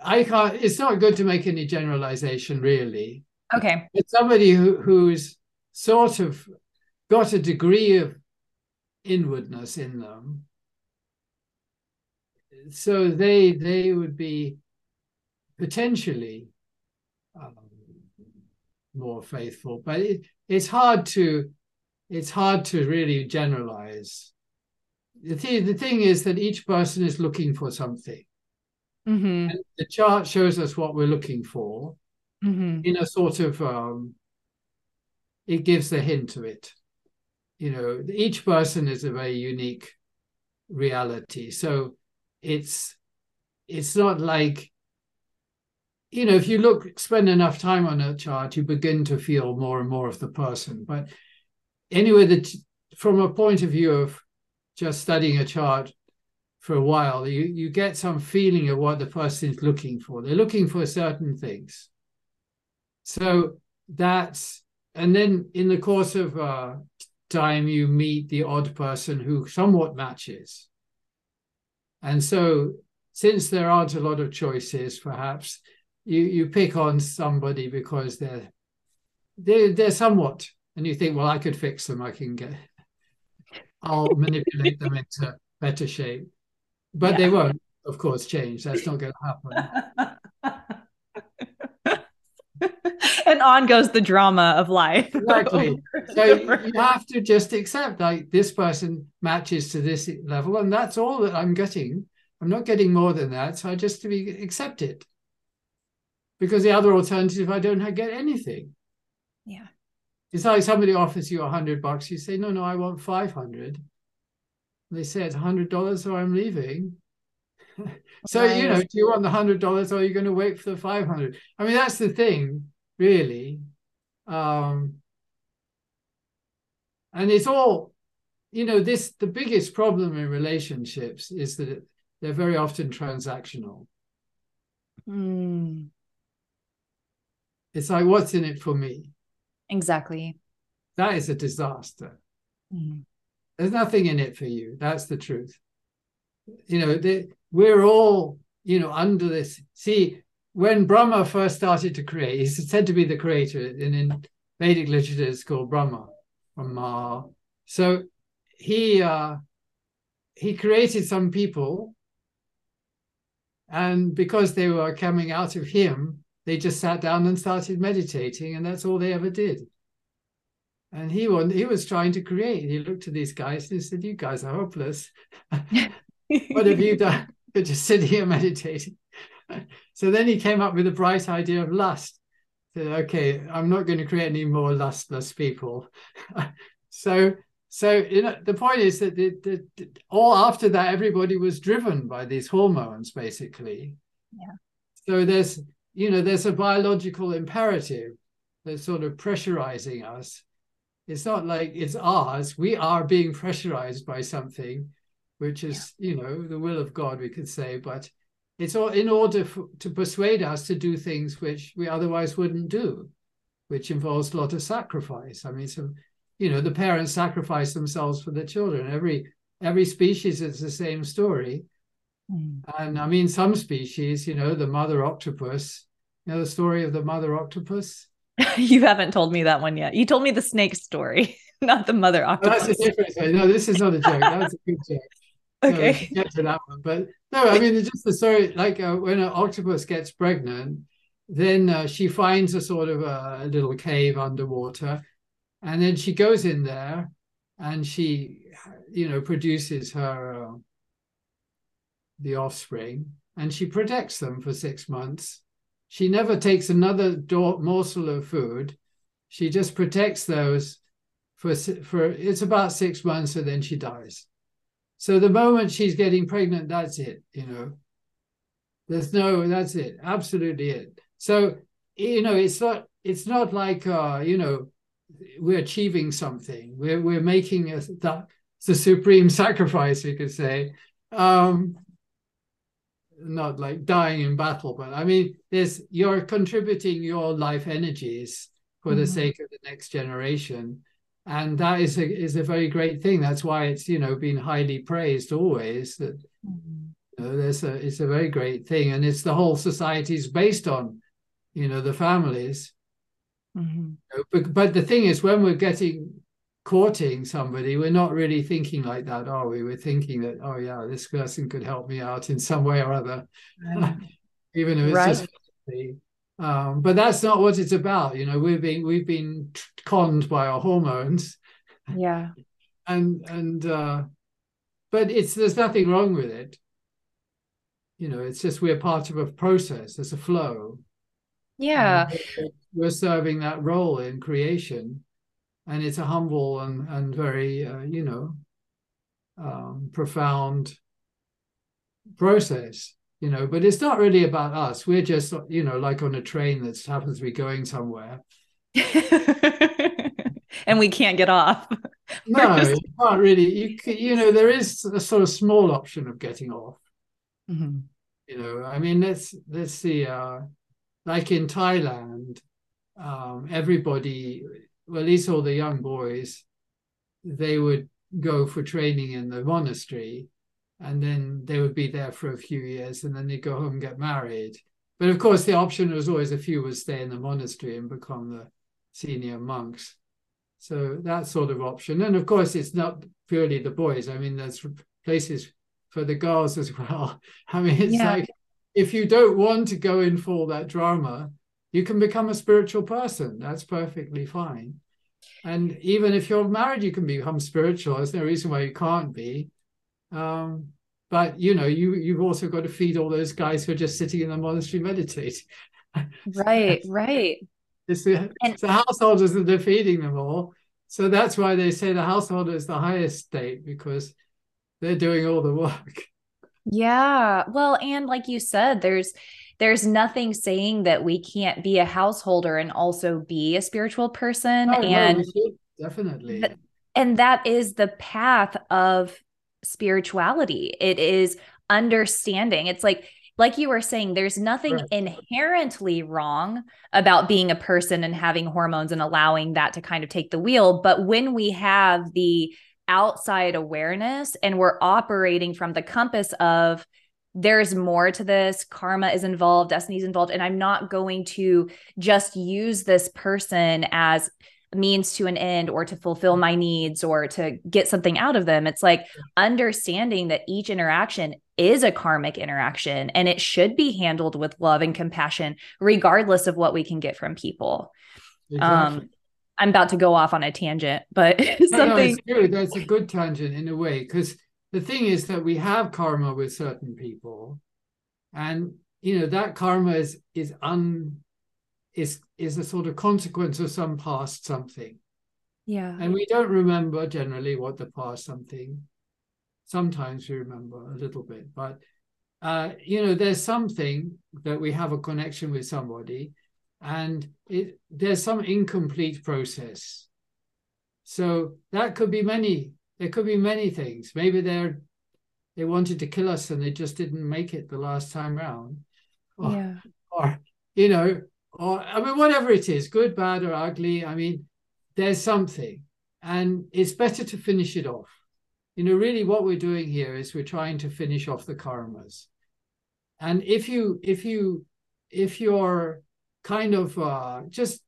I can't, it's not good to make any generalization, really. Okay. It's somebody who, who's sort of got a degree of inwardness in them. So they they would be potentially um, more faithful, but it, it's hard to it's hard to really generalize. The th- the thing is that each person is looking for something. Mm-hmm. And the chart shows us what we're looking for mm-hmm. in a sort of, um, it gives the hint to it. You know, each person is a very unique reality. So it's, it's not like, you know, if you look, spend enough time on a chart, you begin to feel more and more of the person. But anyway, the, from a point of view of just studying a chart, for a while, you, you get some feeling of what the person is looking for. They're looking for certain things. So that's, and then in the course of uh, time, you meet the odd person who somewhat matches. And so since there aren't a lot of choices, perhaps you, you pick on somebody because they're, they're, they're somewhat, and you think, well, I could fix them. I can get, I'll manipulate them into better shape. But yeah. They won't, of course, change. That's not going to happen. And on goes the drama of life. Exactly. So you have to just accept, like, this person matches to this level, and that's all that I'm getting. I'm not getting more than that. So I just to be accept it. Because the other alternative, I don't get anything. Yeah. It's like somebody offers you a hundred bucks. You say, no, no, I want five hundred. They say it's a hundred dollars or I'm leaving. So, you know, do you want the a hundred dollars or are you going to wait for the five hundred? I mean, that's the thing, really. Um, and it's all, you know, this, the biggest problem in relationships is that they're very often transactional. Mm. It's like, what's in it for me? Exactly. That is a disaster. Mm. There's nothing in it for you. That's the truth. You know, they, we're all, you know, under this. See, when Brahma first started to create, he's said to be the creator, and in Vedic literature it's called Brahma, Brahma. So he uh, he created some people, and because they were coming out of him, they just sat down and started meditating, and that's all they ever did. And he, he was trying to create. He looked at these guys and he said, you guys are hopeless. What have you done? You're just sitting here meditating. So then he came up with a bright idea of lust. He said, okay, I'm not going to create any more lustless people. so, so you know, the point is that the, the, the, all after that, everybody was driven by these hormones, basically. Yeah. So there's, you know, there's a biological imperative that's sort of pressurizing us. It's not like it's ours. We are being pressurized by something, which is, yeah. you know, the will of God, we could say. But it's all in order for, to persuade us to do things which we otherwise wouldn't do, which involves a lot of sacrifice. I mean, so, you know, the parents sacrifice themselves for their children. Every every species, it's the same story. Mm. And I mean, some species, you know, the mother octopus, you know, the story of the mother octopus. You haven't told me that one yet. You told me the snake story, not the mother octopus. That's a different story. No, this is not a joke. That's a good joke. Okay. So we'll get to that one. But no, I mean, it's just the story, like uh, when an octopus gets pregnant, then uh, she finds a sort of a little cave underwater, and then she goes in there and she, you know, produces her, uh, the offspring, and she protects them for six months. She never takes another do- morsel of food. She just protects those for, for, it's about six months, and then she dies. So the moment she's getting pregnant, that's it, you know. There's no, that's it, absolutely it. So, you know, it's not, it's not like, uh, you know, we're achieving something. We're, we're making a, the, the supreme sacrifice, we could say. Um, not like dying in battle, but I mean, there's, you're contributing your life energies for mm-hmm. the sake of the next generation. And that is a, is a very great thing. That's why it's, you know, been highly praised always, that mm-hmm. you know, there's a, it's a very great thing. And it's the whole society is based on, you know, the families. Mm-hmm. But, but the thing is, when we're getting, courting somebody, we're not really thinking like that, are we? We're thinking that, oh yeah, this person could help me out in some way or other, right. even if it's right. just um, but that's not what it's about. You know, we've been we've been conned by our hormones, yeah, and and uh, but it's there's nothing wrong with it. You know, it's just we're part of a process. There's a flow. Yeah, we're serving that role in creation. And it's a humble and, and very, uh, you know, um, profound process, you know, but it's not really about us. We're just, you know, like on a train that happens to be going somewhere. And we can't get off. No, you can't really, you, can, you know, there is a sort of small option of getting off. Mm-hmm. You know, I mean, let's, let's see, uh, like in Thailand, um, everybody... Well, at least all the young boys, they would go for training in the monastery, and then they would be there for a few years, and then they'd go home and get married. But of course, the option was always a few would stay in the monastery and become the senior monks. So that sort of option. And of course, it's not purely the boys. I mean, there's places for the girls as well. I mean, it's yeah. like, if you don't want to go in for that drama, you can become a spiritual person. That's perfectly fine. And even if you're married, you can become spiritual. There's no reason why you can't be. Um, but, you know, you, you've also got to feed all those guys who are just sitting in the monastery meditating. Right, right. It's the, and, it's the householders that are feeding them all. So that's why they say the householder is the highest state, because they're doing all the work. Yeah. Well, and like you said, there's there's nothing saying that we can't be a householder and also be a spiritual person. Oh, and no, we should, definitely. Th- and that is the path of spirituality. It is understanding. It's like, like you were saying, there's nothing right. inherently wrong about being a person and having hormones and allowing that to kind of take the wheel. But when we have the outside awareness and we're operating from the compass of there's more to this, karma is involved, destiny is involved, and I'm not going to just use this person as means to an end or to fulfill my needs or to get something out of them. It's like understanding that each interaction is a karmic interaction and it should be handled with love and compassion, regardless of what we can get from people. Exactly. Um, I'm about to go off on a tangent, but no, something. No, it's That's a good tangent in a way, because the thing is that we have karma with certain people, and you know that karma is is un is is a sort of consequence of some past something. Yeah. And we don't remember generally what the past something. Sometimes we remember a little bit, but uh, you know, there's something that we have a connection with somebody. And it, there's some incomplete process. So that could be many, there could be many things. Maybe they're, they wanted to kill us and they just didn't make it the last time round. Or, yeah. or, you know, or, I mean, whatever it is, good, bad, or ugly, I mean, there's something. And it's better to finish it off. You know, really what we're doing here is we're trying to finish off the karmas. And if you, if you, if you're, kind of uh, just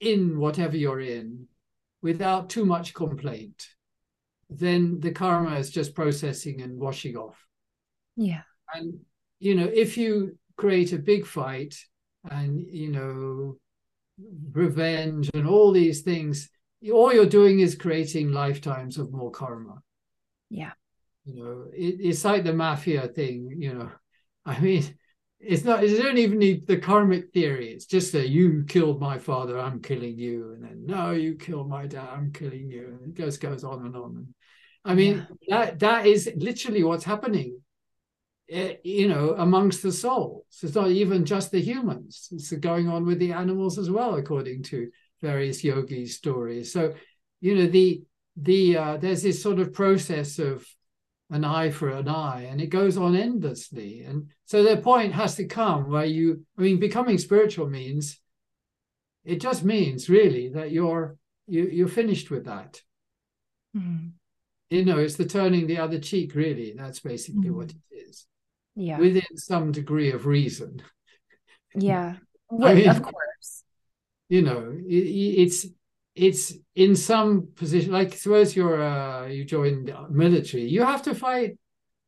in whatever you're in without too much complaint, then the karma is just processing and washing off. Yeah. And, you know, if you create a big fight and, you know, revenge and all these things, all you're doing is creating lifetimes of more karma. Yeah. You know, it, it's like the mafia thing, you know, I mean, It's not, it don't even need the karmic theory. It's just that you killed my father, I'm killing you. And then, no, you killed my dad, I'm killing you. And it just goes on and on. And, I mean, yeah. that that is literally what's happening, you know, amongst the souls. It's not even just the humans. It's going on with the animals as well, according to various yogi stories. So, you know, the the uh, there's this sort of process of an eye for an eye, and it goes on endlessly. And so the point has to come where you, I mean, becoming spiritual means, it just means really that you're, you, you're finished with that. Mm-hmm. You know, it's the turning the other cheek, really. That's basically mm-hmm. what it is. Yeah. Within some degree of reason. Yeah. Well, I mean, of course. You know, it, it's, It's in some position, like suppose you're uh, you join the military, you have to fight.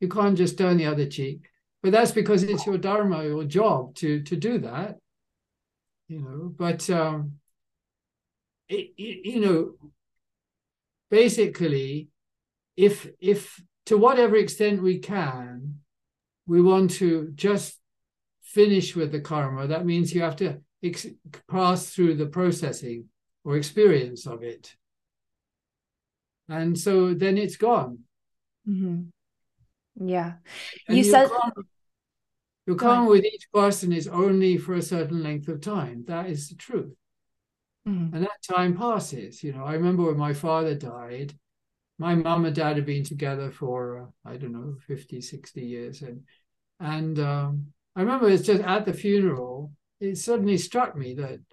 You can't just turn the other cheek. But that's because it's your dharma, your job to to do that. You know, but um, it, it, you know, basically, if if to whatever extent we can, we want to just finish with the karma. That means you have to ex- pass through the processing or experience of it. And so then it's gone. Mm-hmm. Yeah. And you said your karma with each person is only for a certain length of time. That is the truth. Mm-hmm. And that time passes. You know, I remember when my father died, my mum and dad had been together for, uh, I don't know, fifty, sixty years. And, and um, I remember it's just at the funeral, it suddenly struck me that,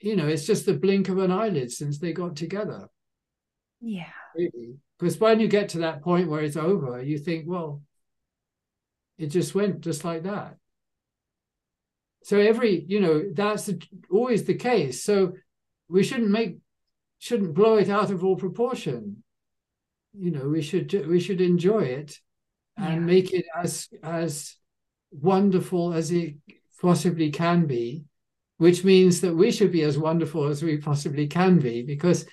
you know, it's just the blink of an eyelid since they got together. Yeah. Really. Because when you get to that point where it's over, you think, well, it just went just like that. So every, you know, that's the, always the case. So we shouldn't make, shouldn't blow it out of all proportion. You know, we should, we should enjoy it and yeah. make it as, as wonderful as it possibly can be, which means that we should be as wonderful as we possibly can be, because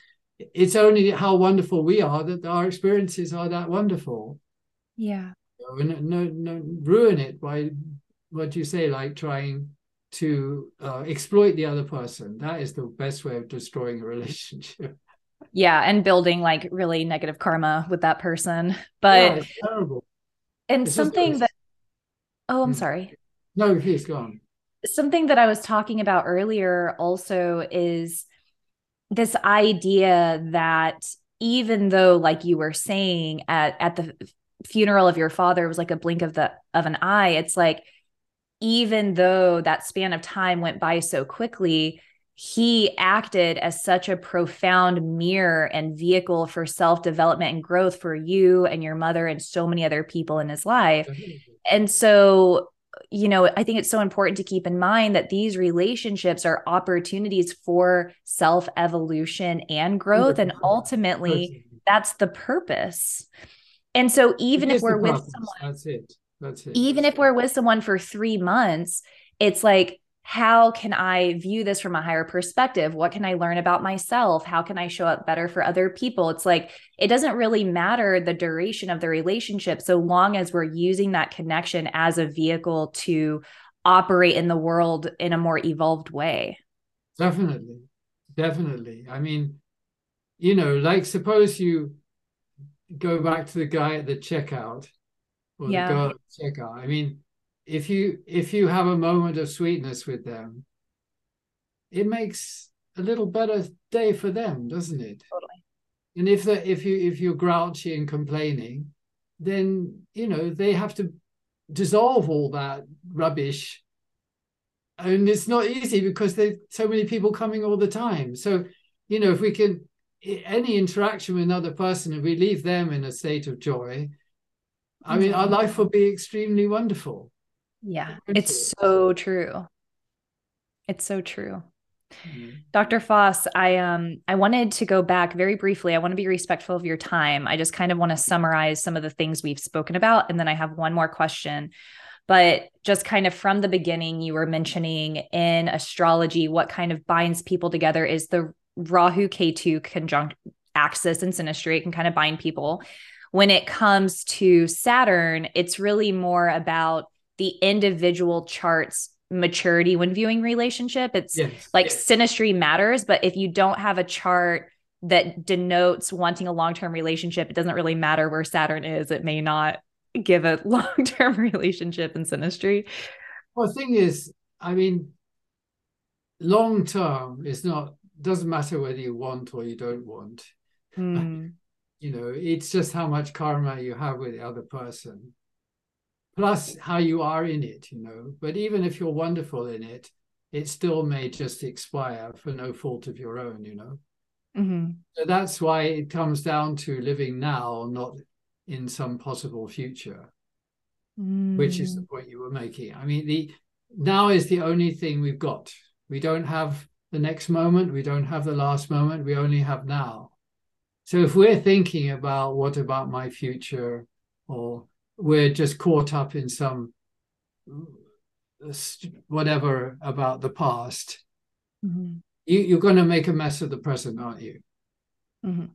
it's only how wonderful we are that our experiences are that wonderful. Yeah. You know, no, no, ruin it by, what do you say, like trying to uh, exploit the other person. That is the best way of destroying a relationship. Yeah, and building like really negative karma with that person. But yeah, it's terrible. And it's something that, oh, I'm sorry. No, please go on. Something that I was talking about earlier also is this idea that even though, like you were saying, at at the funeral of your father was like a blink of the of an eye, it's like, even though that span of time went by so quickly, he acted as such a profound mirror and vehicle for self-development and growth for you and your mother and so many other people in his life. And so, you know, I think it's so important to keep in mind that these relationships are opportunities for self-evolution and growth. And ultimately, that's the purpose. And so even if we're with someone, that's it. That's it. Even if we're with someone for three months, it's like, how can I view this from a higher perspective? What can I learn about myself? How can I show up better for other people? It's like, it doesn't really matter the duration of the relationship, so long as we're using that connection as a vehicle to operate in the world in a more evolved way. Definitely. Definitely. I mean, you know, like suppose you go back to the guy at the checkout. Or yeah. the girl at the checkout. I mean, if you if you have a moment of sweetness with them, it makes a little better day for them, doesn't it? Totally. And if the if you if you're grouchy and complaining, then you know they have to dissolve all that rubbish, and it's not easy because there's so many people coming all the time. So you know, if we can any interaction with another person, if we leave them in a state of joy, I mean, our life will be extremely wonderful. Yeah, it's so true. It's so true. Mm-hmm. Doctor Foss, I um I wanted to go back very briefly. I want to be respectful of your time. I just kind of want to summarize some of the things we've spoken about, and then I have one more question. But just kind of from the beginning, you were mentioning in astrology, what kind of binds people together is the Rahu Ketu conjunct axis and synastry. It can kind of bind people. When it comes to Saturn, it's really more about the individual chart's maturity when viewing relationship. It's yes, like yes. Synastry matters, but if you don't have a chart that denotes wanting a long-term relationship, it doesn't really matter where Saturn is. It may not give a long-term relationship in synastry. Well, the thing is, I mean, long-term is not, doesn't matter whether you want or you don't want. Mm. You know, it's just how much karma you have with the other person, plus how you are in it, you know. But even if you're wonderful in it, it still may just expire for no fault of your own, you know. Mm-hmm. So that's why it comes down to living now, not in some possible future, mm. which is the point you were making. I mean, the now is the only thing we've got. We don't have the next moment. We don't have the last moment. We only have now. So if we're thinking about what about my future, or we're just caught up in some whatever about the past, mm-hmm. you, you're going to make a mess of the present, aren't you? Mm-hmm.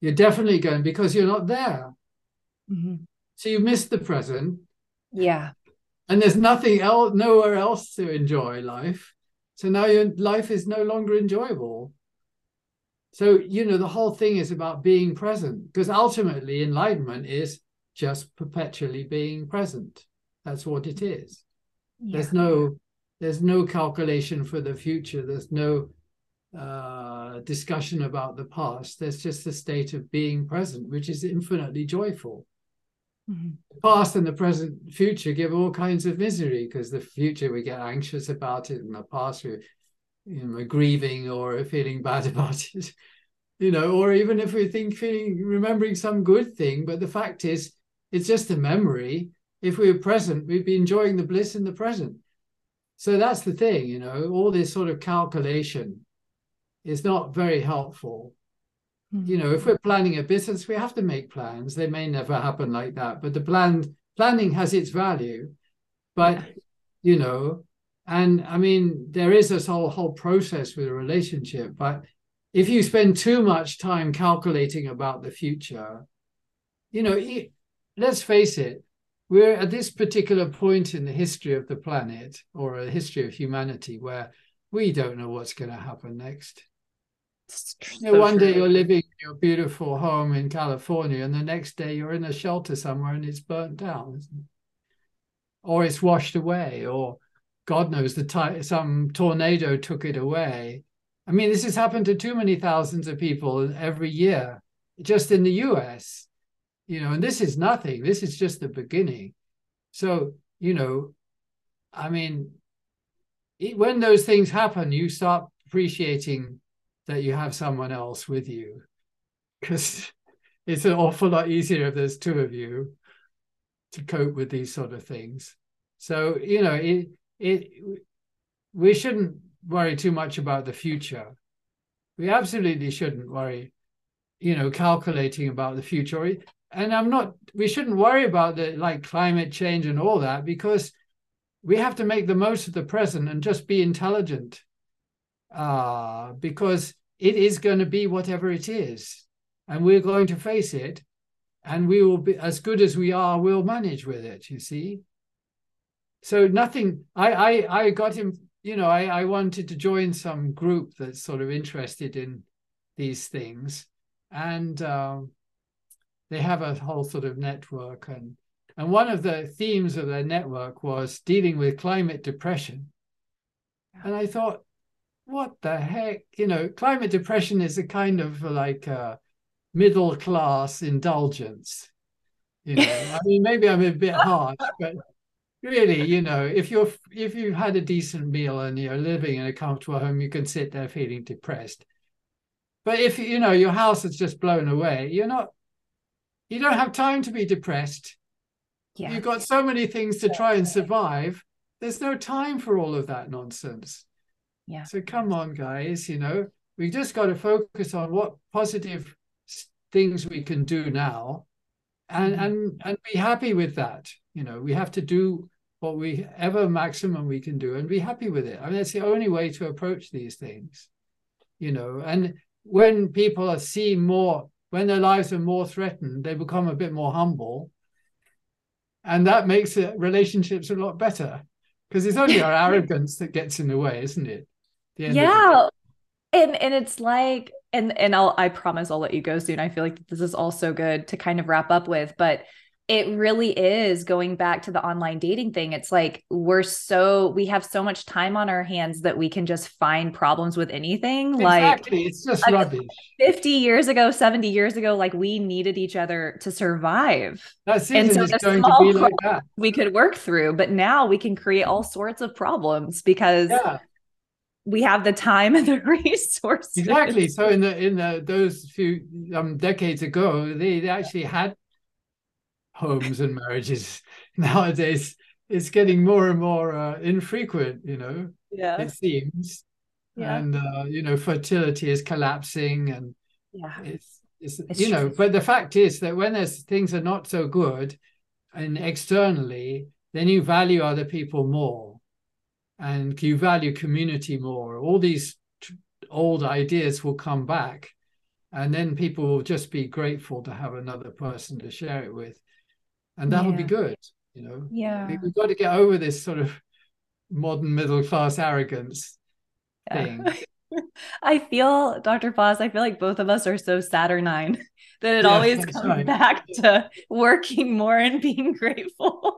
You're definitely going, because you're not there. Mm-hmm. So you missed the present. Yeah. And there's nothing else, nowhere else to enjoy life. So now your life is no longer enjoyable. So, you know, the whole thing is about being present, because ultimately enlightenment is just perpetually being present. That's what it is. Yeah. There's no there's no calculation for the future. There's no uh, discussion about the past. There's just the state of being present, which is infinitely joyful. Mm-hmm. The past and the present future give all kinds of misery, because the future we get anxious about it, and the past we you know, grieving or feeling bad about it. you know, or even if we think feeling, remembering some good thing. But the fact is, it's just a memory. If we were present, we'd be enjoying the bliss in the present. So that's the thing, you know, all this sort of calculation is not very helpful. Mm-hmm. You know, if we're planning a business, we have to make plans. They may never happen like that, but the plan, planning has its value. But, you know, and I mean, there is this whole, whole process with a relationship. But if you spend too much time calculating about the future, you know, let's face it, we're at this particular point in the history of the planet or a history of humanity where we don't know what's going to happen next. You know, one day you're living in your beautiful home in California, and the next day you're in a shelter somewhere and it's burnt down, isn't it? Or it's washed away, or God knows, the t- some tornado took it away. I mean, this has happened to too many thousands of people every year, just in the U S, you know, and this is nothing. This is just the beginning. So, you know, I mean, it, when those things happen, you start appreciating that you have someone else with you, because it's an awful lot easier if there's two of you to cope with these sort of things. So, you know, it it we shouldn't worry too much about the future. We absolutely shouldn't worry, you know, calculating about the future. And I'm not, we shouldn't worry about the like climate change and all that, because we have to make the most of the present and just be intelligent, uh, because it is going to be whatever it is. And we're going to face it. And we will be, as good as we are, we'll manage with it, you see. So nothing, I I, I got him, you know, I, I wanted to join some group that's sort of interested in these things. And um, they have a whole sort of network. And, and one of the themes of their network was dealing with climate depression. And I thought, what the heck? You know, climate depression is a kind of like... Uh, middle class indulgence, you know. I mean, maybe I'm a bit harsh, but really, you know, if you're if you've had a decent meal and you're living in a comfortable home, you can sit there feeling depressed. But if you know your house is just blown away, you're not, you don't have time to be depressed. Yeah. You've got so many things to try and survive. There's no time for all of that nonsense. Yeah. So come on, guys, you know, we've just got to focus on what positive things we can do now, and and and be happy with that. You know, we have to do what we ever maximum we can do and be happy with it. I mean, that's the only way to approach these things, you know. And when people are seeing more, when their lives are more threatened, they become a bit more humble, and that makes it, relationships a lot better, because it's only our arrogance that gets in the way, isn't it? The end yeah of the day. and and it's like And and I'll, I promise I'll let you go soon. I feel like this is all so good to kind of wrap up with, but it really is going back to the online dating thing. It's like, we're so, we have so much time on our hands that we can just find problems with anything. Exactly. Like, it's just rubbish. fifty years ago, seventy years ago, like we needed each other to survive. That's it. And so the small like that. we could work through, but now we can create all sorts of problems because yeah. we have the time and the resources. Exactly. So in the in the those few um, decades ago, they, they actually had homes and marriages. Nowadays, it's getting more and more uh, infrequent. You know, yeah, it seems. Yeah. And uh, you know, fertility is collapsing, and yeah, it's, it's, it's you true. know. But the fact is that when there's things are not so good, and externally, then you value other people more. And you value community more. All these t- old ideas will come back, and then people will just be grateful to have another person to share it with, and that'll yeah. be good, you know. Yeah, we've got to get over this sort of modern middle class arrogance yeah. thing. I feel, Doctor Foss, I feel like both of us are so Saturnine that it yeah, always comes right. back to working more and being grateful.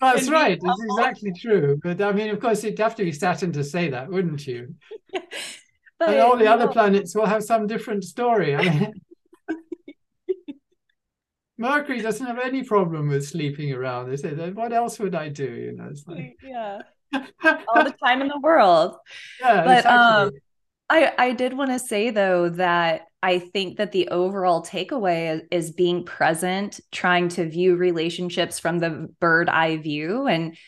That's right. That's exactly true. But I mean, of course, it'd have to be Saturn to say that, wouldn't you? Yeah, but and all the other planets will have some different story. I mean, Mercury doesn't have any problem with sleeping around. They say, what else would I do? You know, it's like... yeah, all the time in the world. Yeah, but exactly. um, I, I did want to say, though, that I think that the overall takeaway is, is being present, trying to view relationships from the bird eye view and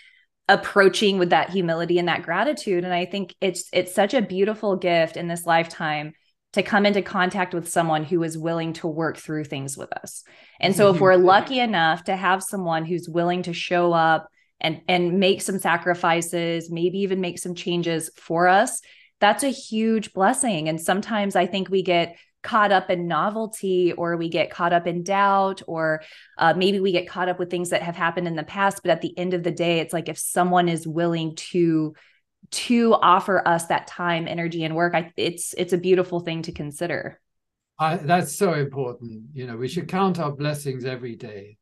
approaching with that humility and that gratitude. And I think it's it's such a beautiful gift in this lifetime to come into contact with someone who is willing to work through things with us. And so if we're lucky enough to have someone who's willing to show up and, and make some sacrifices, maybe even make some changes for us, that's a huge blessing. And sometimes I think we get caught up in novelty, or we get caught up in doubt, or uh, maybe we get caught up with things that have happened in the past. But at the end of the day, it's like, if someone is willing to to offer us that time, energy, and work, I, it's it's a beautiful thing to consider. I, that's so important. You know, we should count our blessings every day.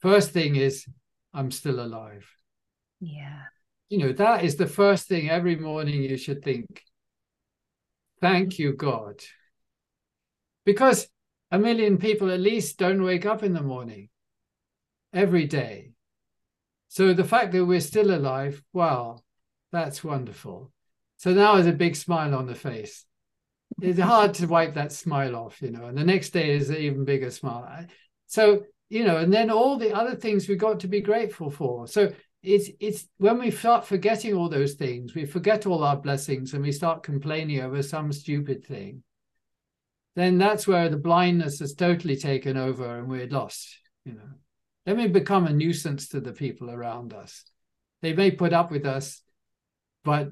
First thing is, I'm still alive. Yeah. You know, that is the first thing every morning you should think. Thank you, God. Because a million people at least don't wake up in the morning every day. So the fact that we're still alive, wow, that's wonderul. So now there's a big smile on the face. It's hard to wipe that smile off, you know, and the next day is an even bigger smile. So, you know, and then all the other things we've got to be grateful for. So it's, it's when we start forgetting all those things, we forget all our blessings and we start complaining over some stupid thing. Then that's where the blindness has totally taken over and we're lost, you know. Then we become a nuisance to the people around us. They may put up with us but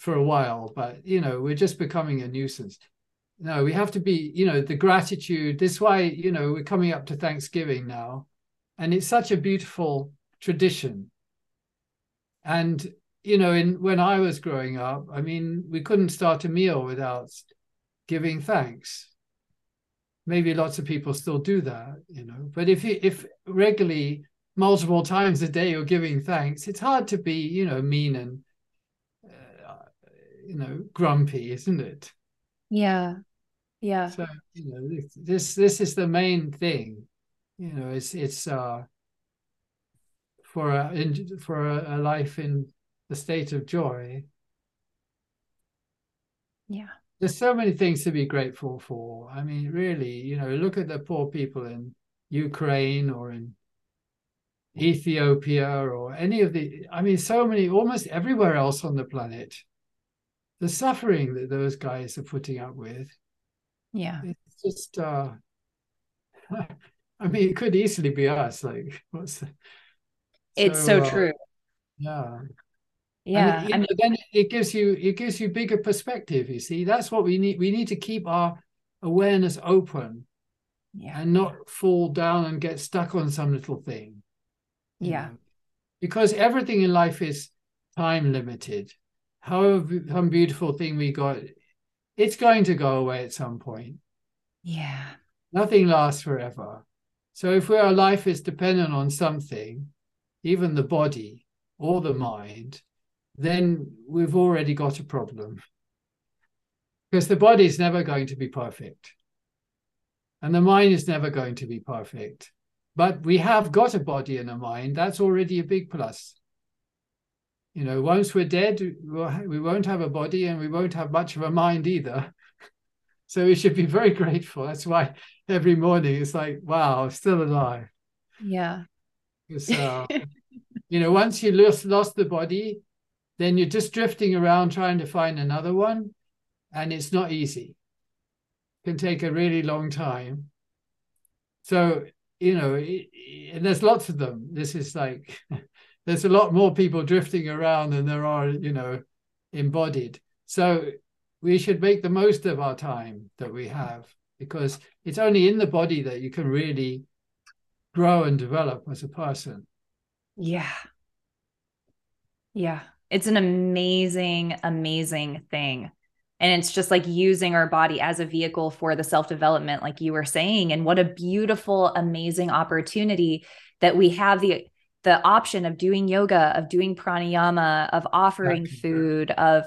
for a while, but, you know, we're just becoming a nuisance. No, we have to be, you know, the gratitude. This is why, you know, we're coming up to Thanksgiving now. And it's such a beautiful tradition. And, you know, in when I was growing up, I mean, we couldn't start a meal without giving thanks. Maybe lots of people still do that, you know. But if you, if regularly, multiple times a day, you're giving thanks, it's hard to be, you know, mean and, uh, you know, grumpy, isn't it? Yeah, yeah. So, you know, this this is the main thing. You know, it's it's uh, for a in, for a, a life in the state of joy. Yeah. There's so many things to be grateful for. I mean, really, you know, look at the poor people in Ukraine or in Ethiopia or any of the, I mean, so many, almost everywhere else on the planet, the suffering that those guys are putting up with. Yeah. It's just, uh, I mean, it could easily be us. Like, what's the, it's so, so true. Uh, yeah. Yeah, and it, I mean, know, then it gives you it gives you bigger perspective. You see, that's what we need. We need to keep our awareness open, yeah, and not fall down and get stuck on some little thing. Yeah, know? Because everything in life is time limited. However, some beautiful thing we got, it's going to go away at some point. Yeah, nothing lasts forever. So if our life is dependent on something, even the body or the mind, then we've already got a problem, because the body is never going to be perfect and the mind is never going to be perfect. But we have got a body and a mind. That's already a big plus. You know, once we're dead, we won't have a body and we won't have much of a mind either. So we should be very grateful. That's why every morning it's like, wow, I'm still alive. Yeah. So, you know, once you lost, lost the body, then you're just drifting around trying to find another one. And it's not easy. It can take a really long time. So, you know, it, it, and there's lots of them. This is like, there's a lot more people drifting around than there are, you know, embodied. So we should make the most of our time that we have, because it's only in the body that you can really grow and develop as a person. Yeah. Yeah. It's an amazing, amazing thing. And it's just like using our body as a vehicle for the self-development, like you were saying. And what a beautiful, amazing opportunity that we have the the option of doing yoga, of doing pranayama, of offering food, of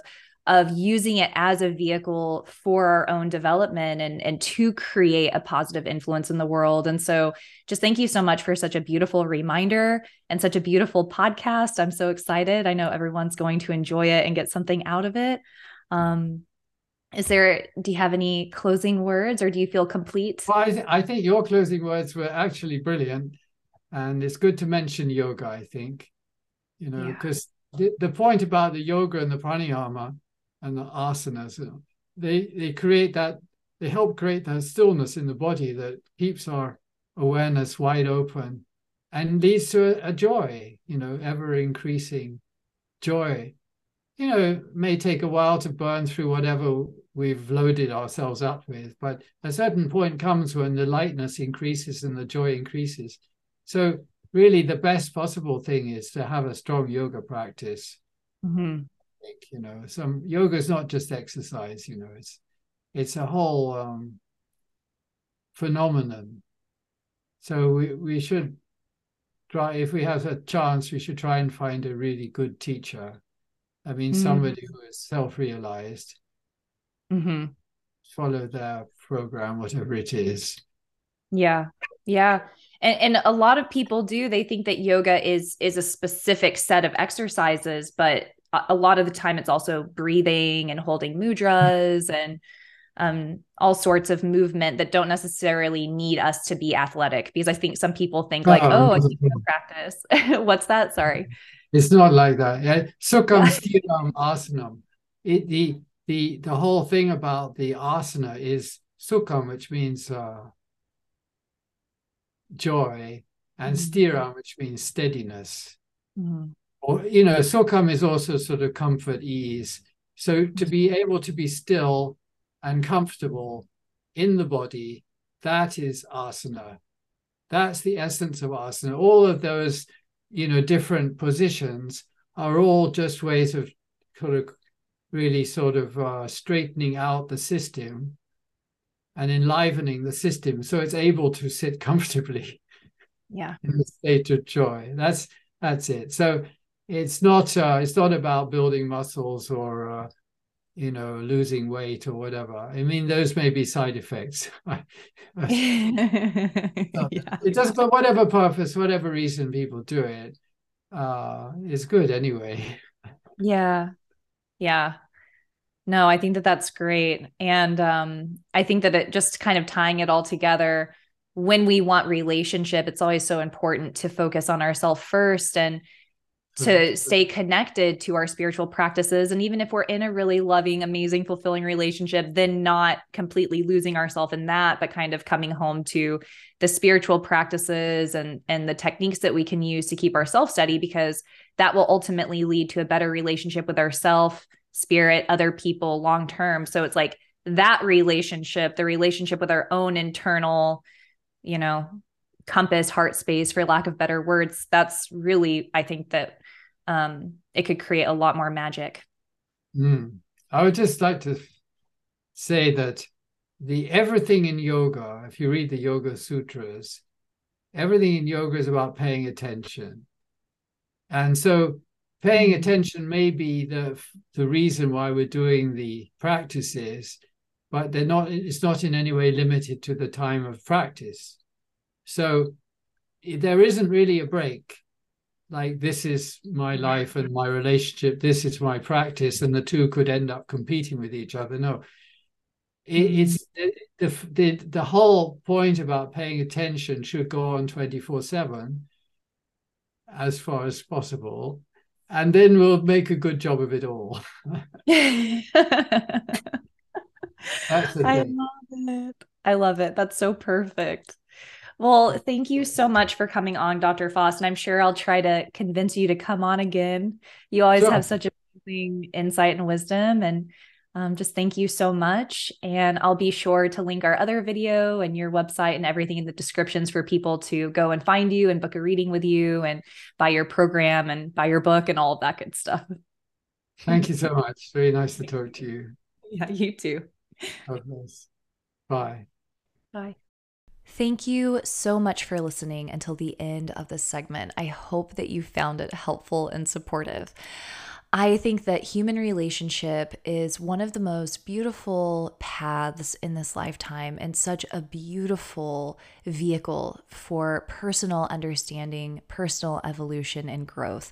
of using it as a vehicle for our own development and, and to create a positive influence in the world. And so just thank you so much for such a beautiful reminder and such a beautiful podcast. I'm so excited. I know everyone's going to enjoy it and get something out of it. Um, Is there, do you have any closing words, or do you feel complete? Well, I, th- I think your closing words were actually brilliant. And it's good to mention yoga, I think, you know, because yeah. the, the point about the yoga and the pranayama and the asanas, they, they create that, they help create that stillness in the body that keeps our awareness wide open and leads to a, a joy, you know, ever increasing joy. You know, it may take a while to burn through whatever we've loaded ourselves up with, but a certain point comes when the lightness increases and the joy increases. So really the best possible thing is to have a strong yoga practice. Mm-hmm. I think, you know, some yoga is not just exercise, you know, it's it's a whole um, phenomenon. So we, we should try, if we have a chance, we should try and find a really good teacher. I mean, somebody mm. who is self-realized, mm-hmm. follow their program, whatever it is. Yeah, yeah. And, and a lot of people do, they think that yoga is is a specific set of exercises, but a lot of the time it's also breathing and holding mudras and um, all sorts of movement that don't necessarily need us to be athletic, because I think some people think like, oh, oh I need to practice. What's that? Sorry. It's not like that. Yeah. Sukham, Stiram, Asanam. It, the, the, the whole thing about the asana is Sukham, which means uh, joy, and mm-hmm. Stira, which means steadiness. Mm-hmm. Or, you know, Sukham is also sort of comfort, ease. So to be able to be still and comfortable in the body, that is asana. That's the essence of asana. All of those, you know, different positions are all just ways of sort of really sort of uh, straightening out the system and enlivening the system, so it's able to sit comfortably. Yeah, in the state of joy. That's that's it. So it's not uh, it's not about building muscles or uh, you know, losing weight or whatever. I mean, those may be side effects. so, yeah. It does, for whatever purpose, whatever reason people do it, uh, it's good anyway. Yeah. Yeah. No, I think that that's great. And um, I think that it just kind of tying it all together, when we want relationship, it's always so important to focus on ourselves first and to stay connected to our spiritual practices. And even if we're in a really loving, amazing, fulfilling relationship, then not completely losing ourselves in that, but kind of coming home to the spiritual practices and, and the techniques that we can use to keep ourselves steady, because that will ultimately lead to a better relationship with ourself, spirit, other people, long-term. So it's like that relationship, the relationship with our own internal, you know, compass, heart space, for lack of better words, that's really, I think that um, it could create a lot more magic. Mm. I would just like to say that the everything in yoga, if you read the Yoga Sutras, everything in yoga is about paying attention. And so paying attention may be the the reason why we're doing the practices, but they're not, it's not in any way limited to the time of practice. So there isn't really a break. Like, this is my life and my relationship, this is my practice, and the two could end up competing with each other. No, it, it's the, the the whole point about paying attention should go on twenty-four seven as far as possible, and then we'll make a good job of it all. That's I love it. I love it. That's so perfect. Well, thank you so much for coming on, Doctor Foss, and I'm sure I'll try to convince you to come on again. You always sure. have such amazing insight and wisdom, and um, just thank you so much. And I'll be sure to link our other video and your website and everything in the descriptions for people to go and find you and book a reading with you and buy your program and buy your book and all of that good stuff. Thank you so much. Very nice to talk to you. Yeah, you too. Oh, nice. Bye. Bye. Thank you so much for listening until the end of this segment. I hope that you found it helpful and supportive. I think that human relationship is one of the most beautiful paths in this lifetime and such a beautiful vehicle for personal understanding, personal evolution, and growth.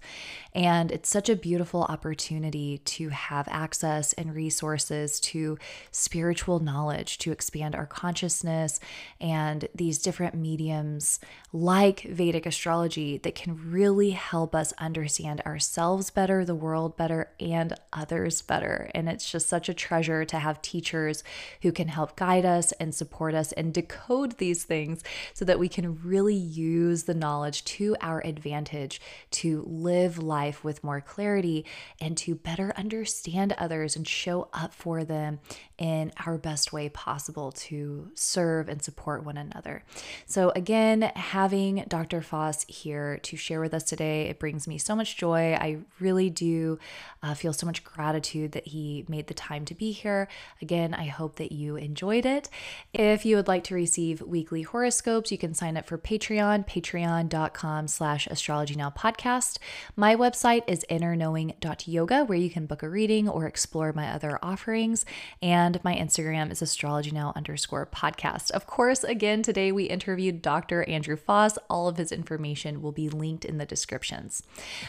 And it's such a beautiful opportunity to have access and resources to spiritual knowledge, to expand our consciousness and these different mediums like Vedic astrology that can really help us understand ourselves better, the world better, and others better. And it's just such a treasure to have teachers who can help guide us and support us and decode these things so that we can really use the knowledge to our advantage to live life with more clarity and to better understand others and show up for them in our best way possible to serve and support one another. So again, having Doctor Foss here to share with us today, it brings me so much joy. I really do uh, feel so much gratitude that he made the time to be here. Again, I hope that you enjoyed it. If you would like to receive weekly horoscopes, you can sign up for Patreon, patreon.com slash astrology now podcast. My website is inner knowing dot yoga, where you can book a reading or explore my other offerings. And my Instagram is astrology now underscore podcast. Of course, again, today we interviewed Doctor Andrew Foss. All of his information will be linked in the descriptions.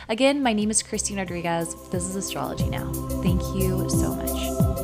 Again, my name is Christine Rodriguez. This is Astrology Now. Thank you so much.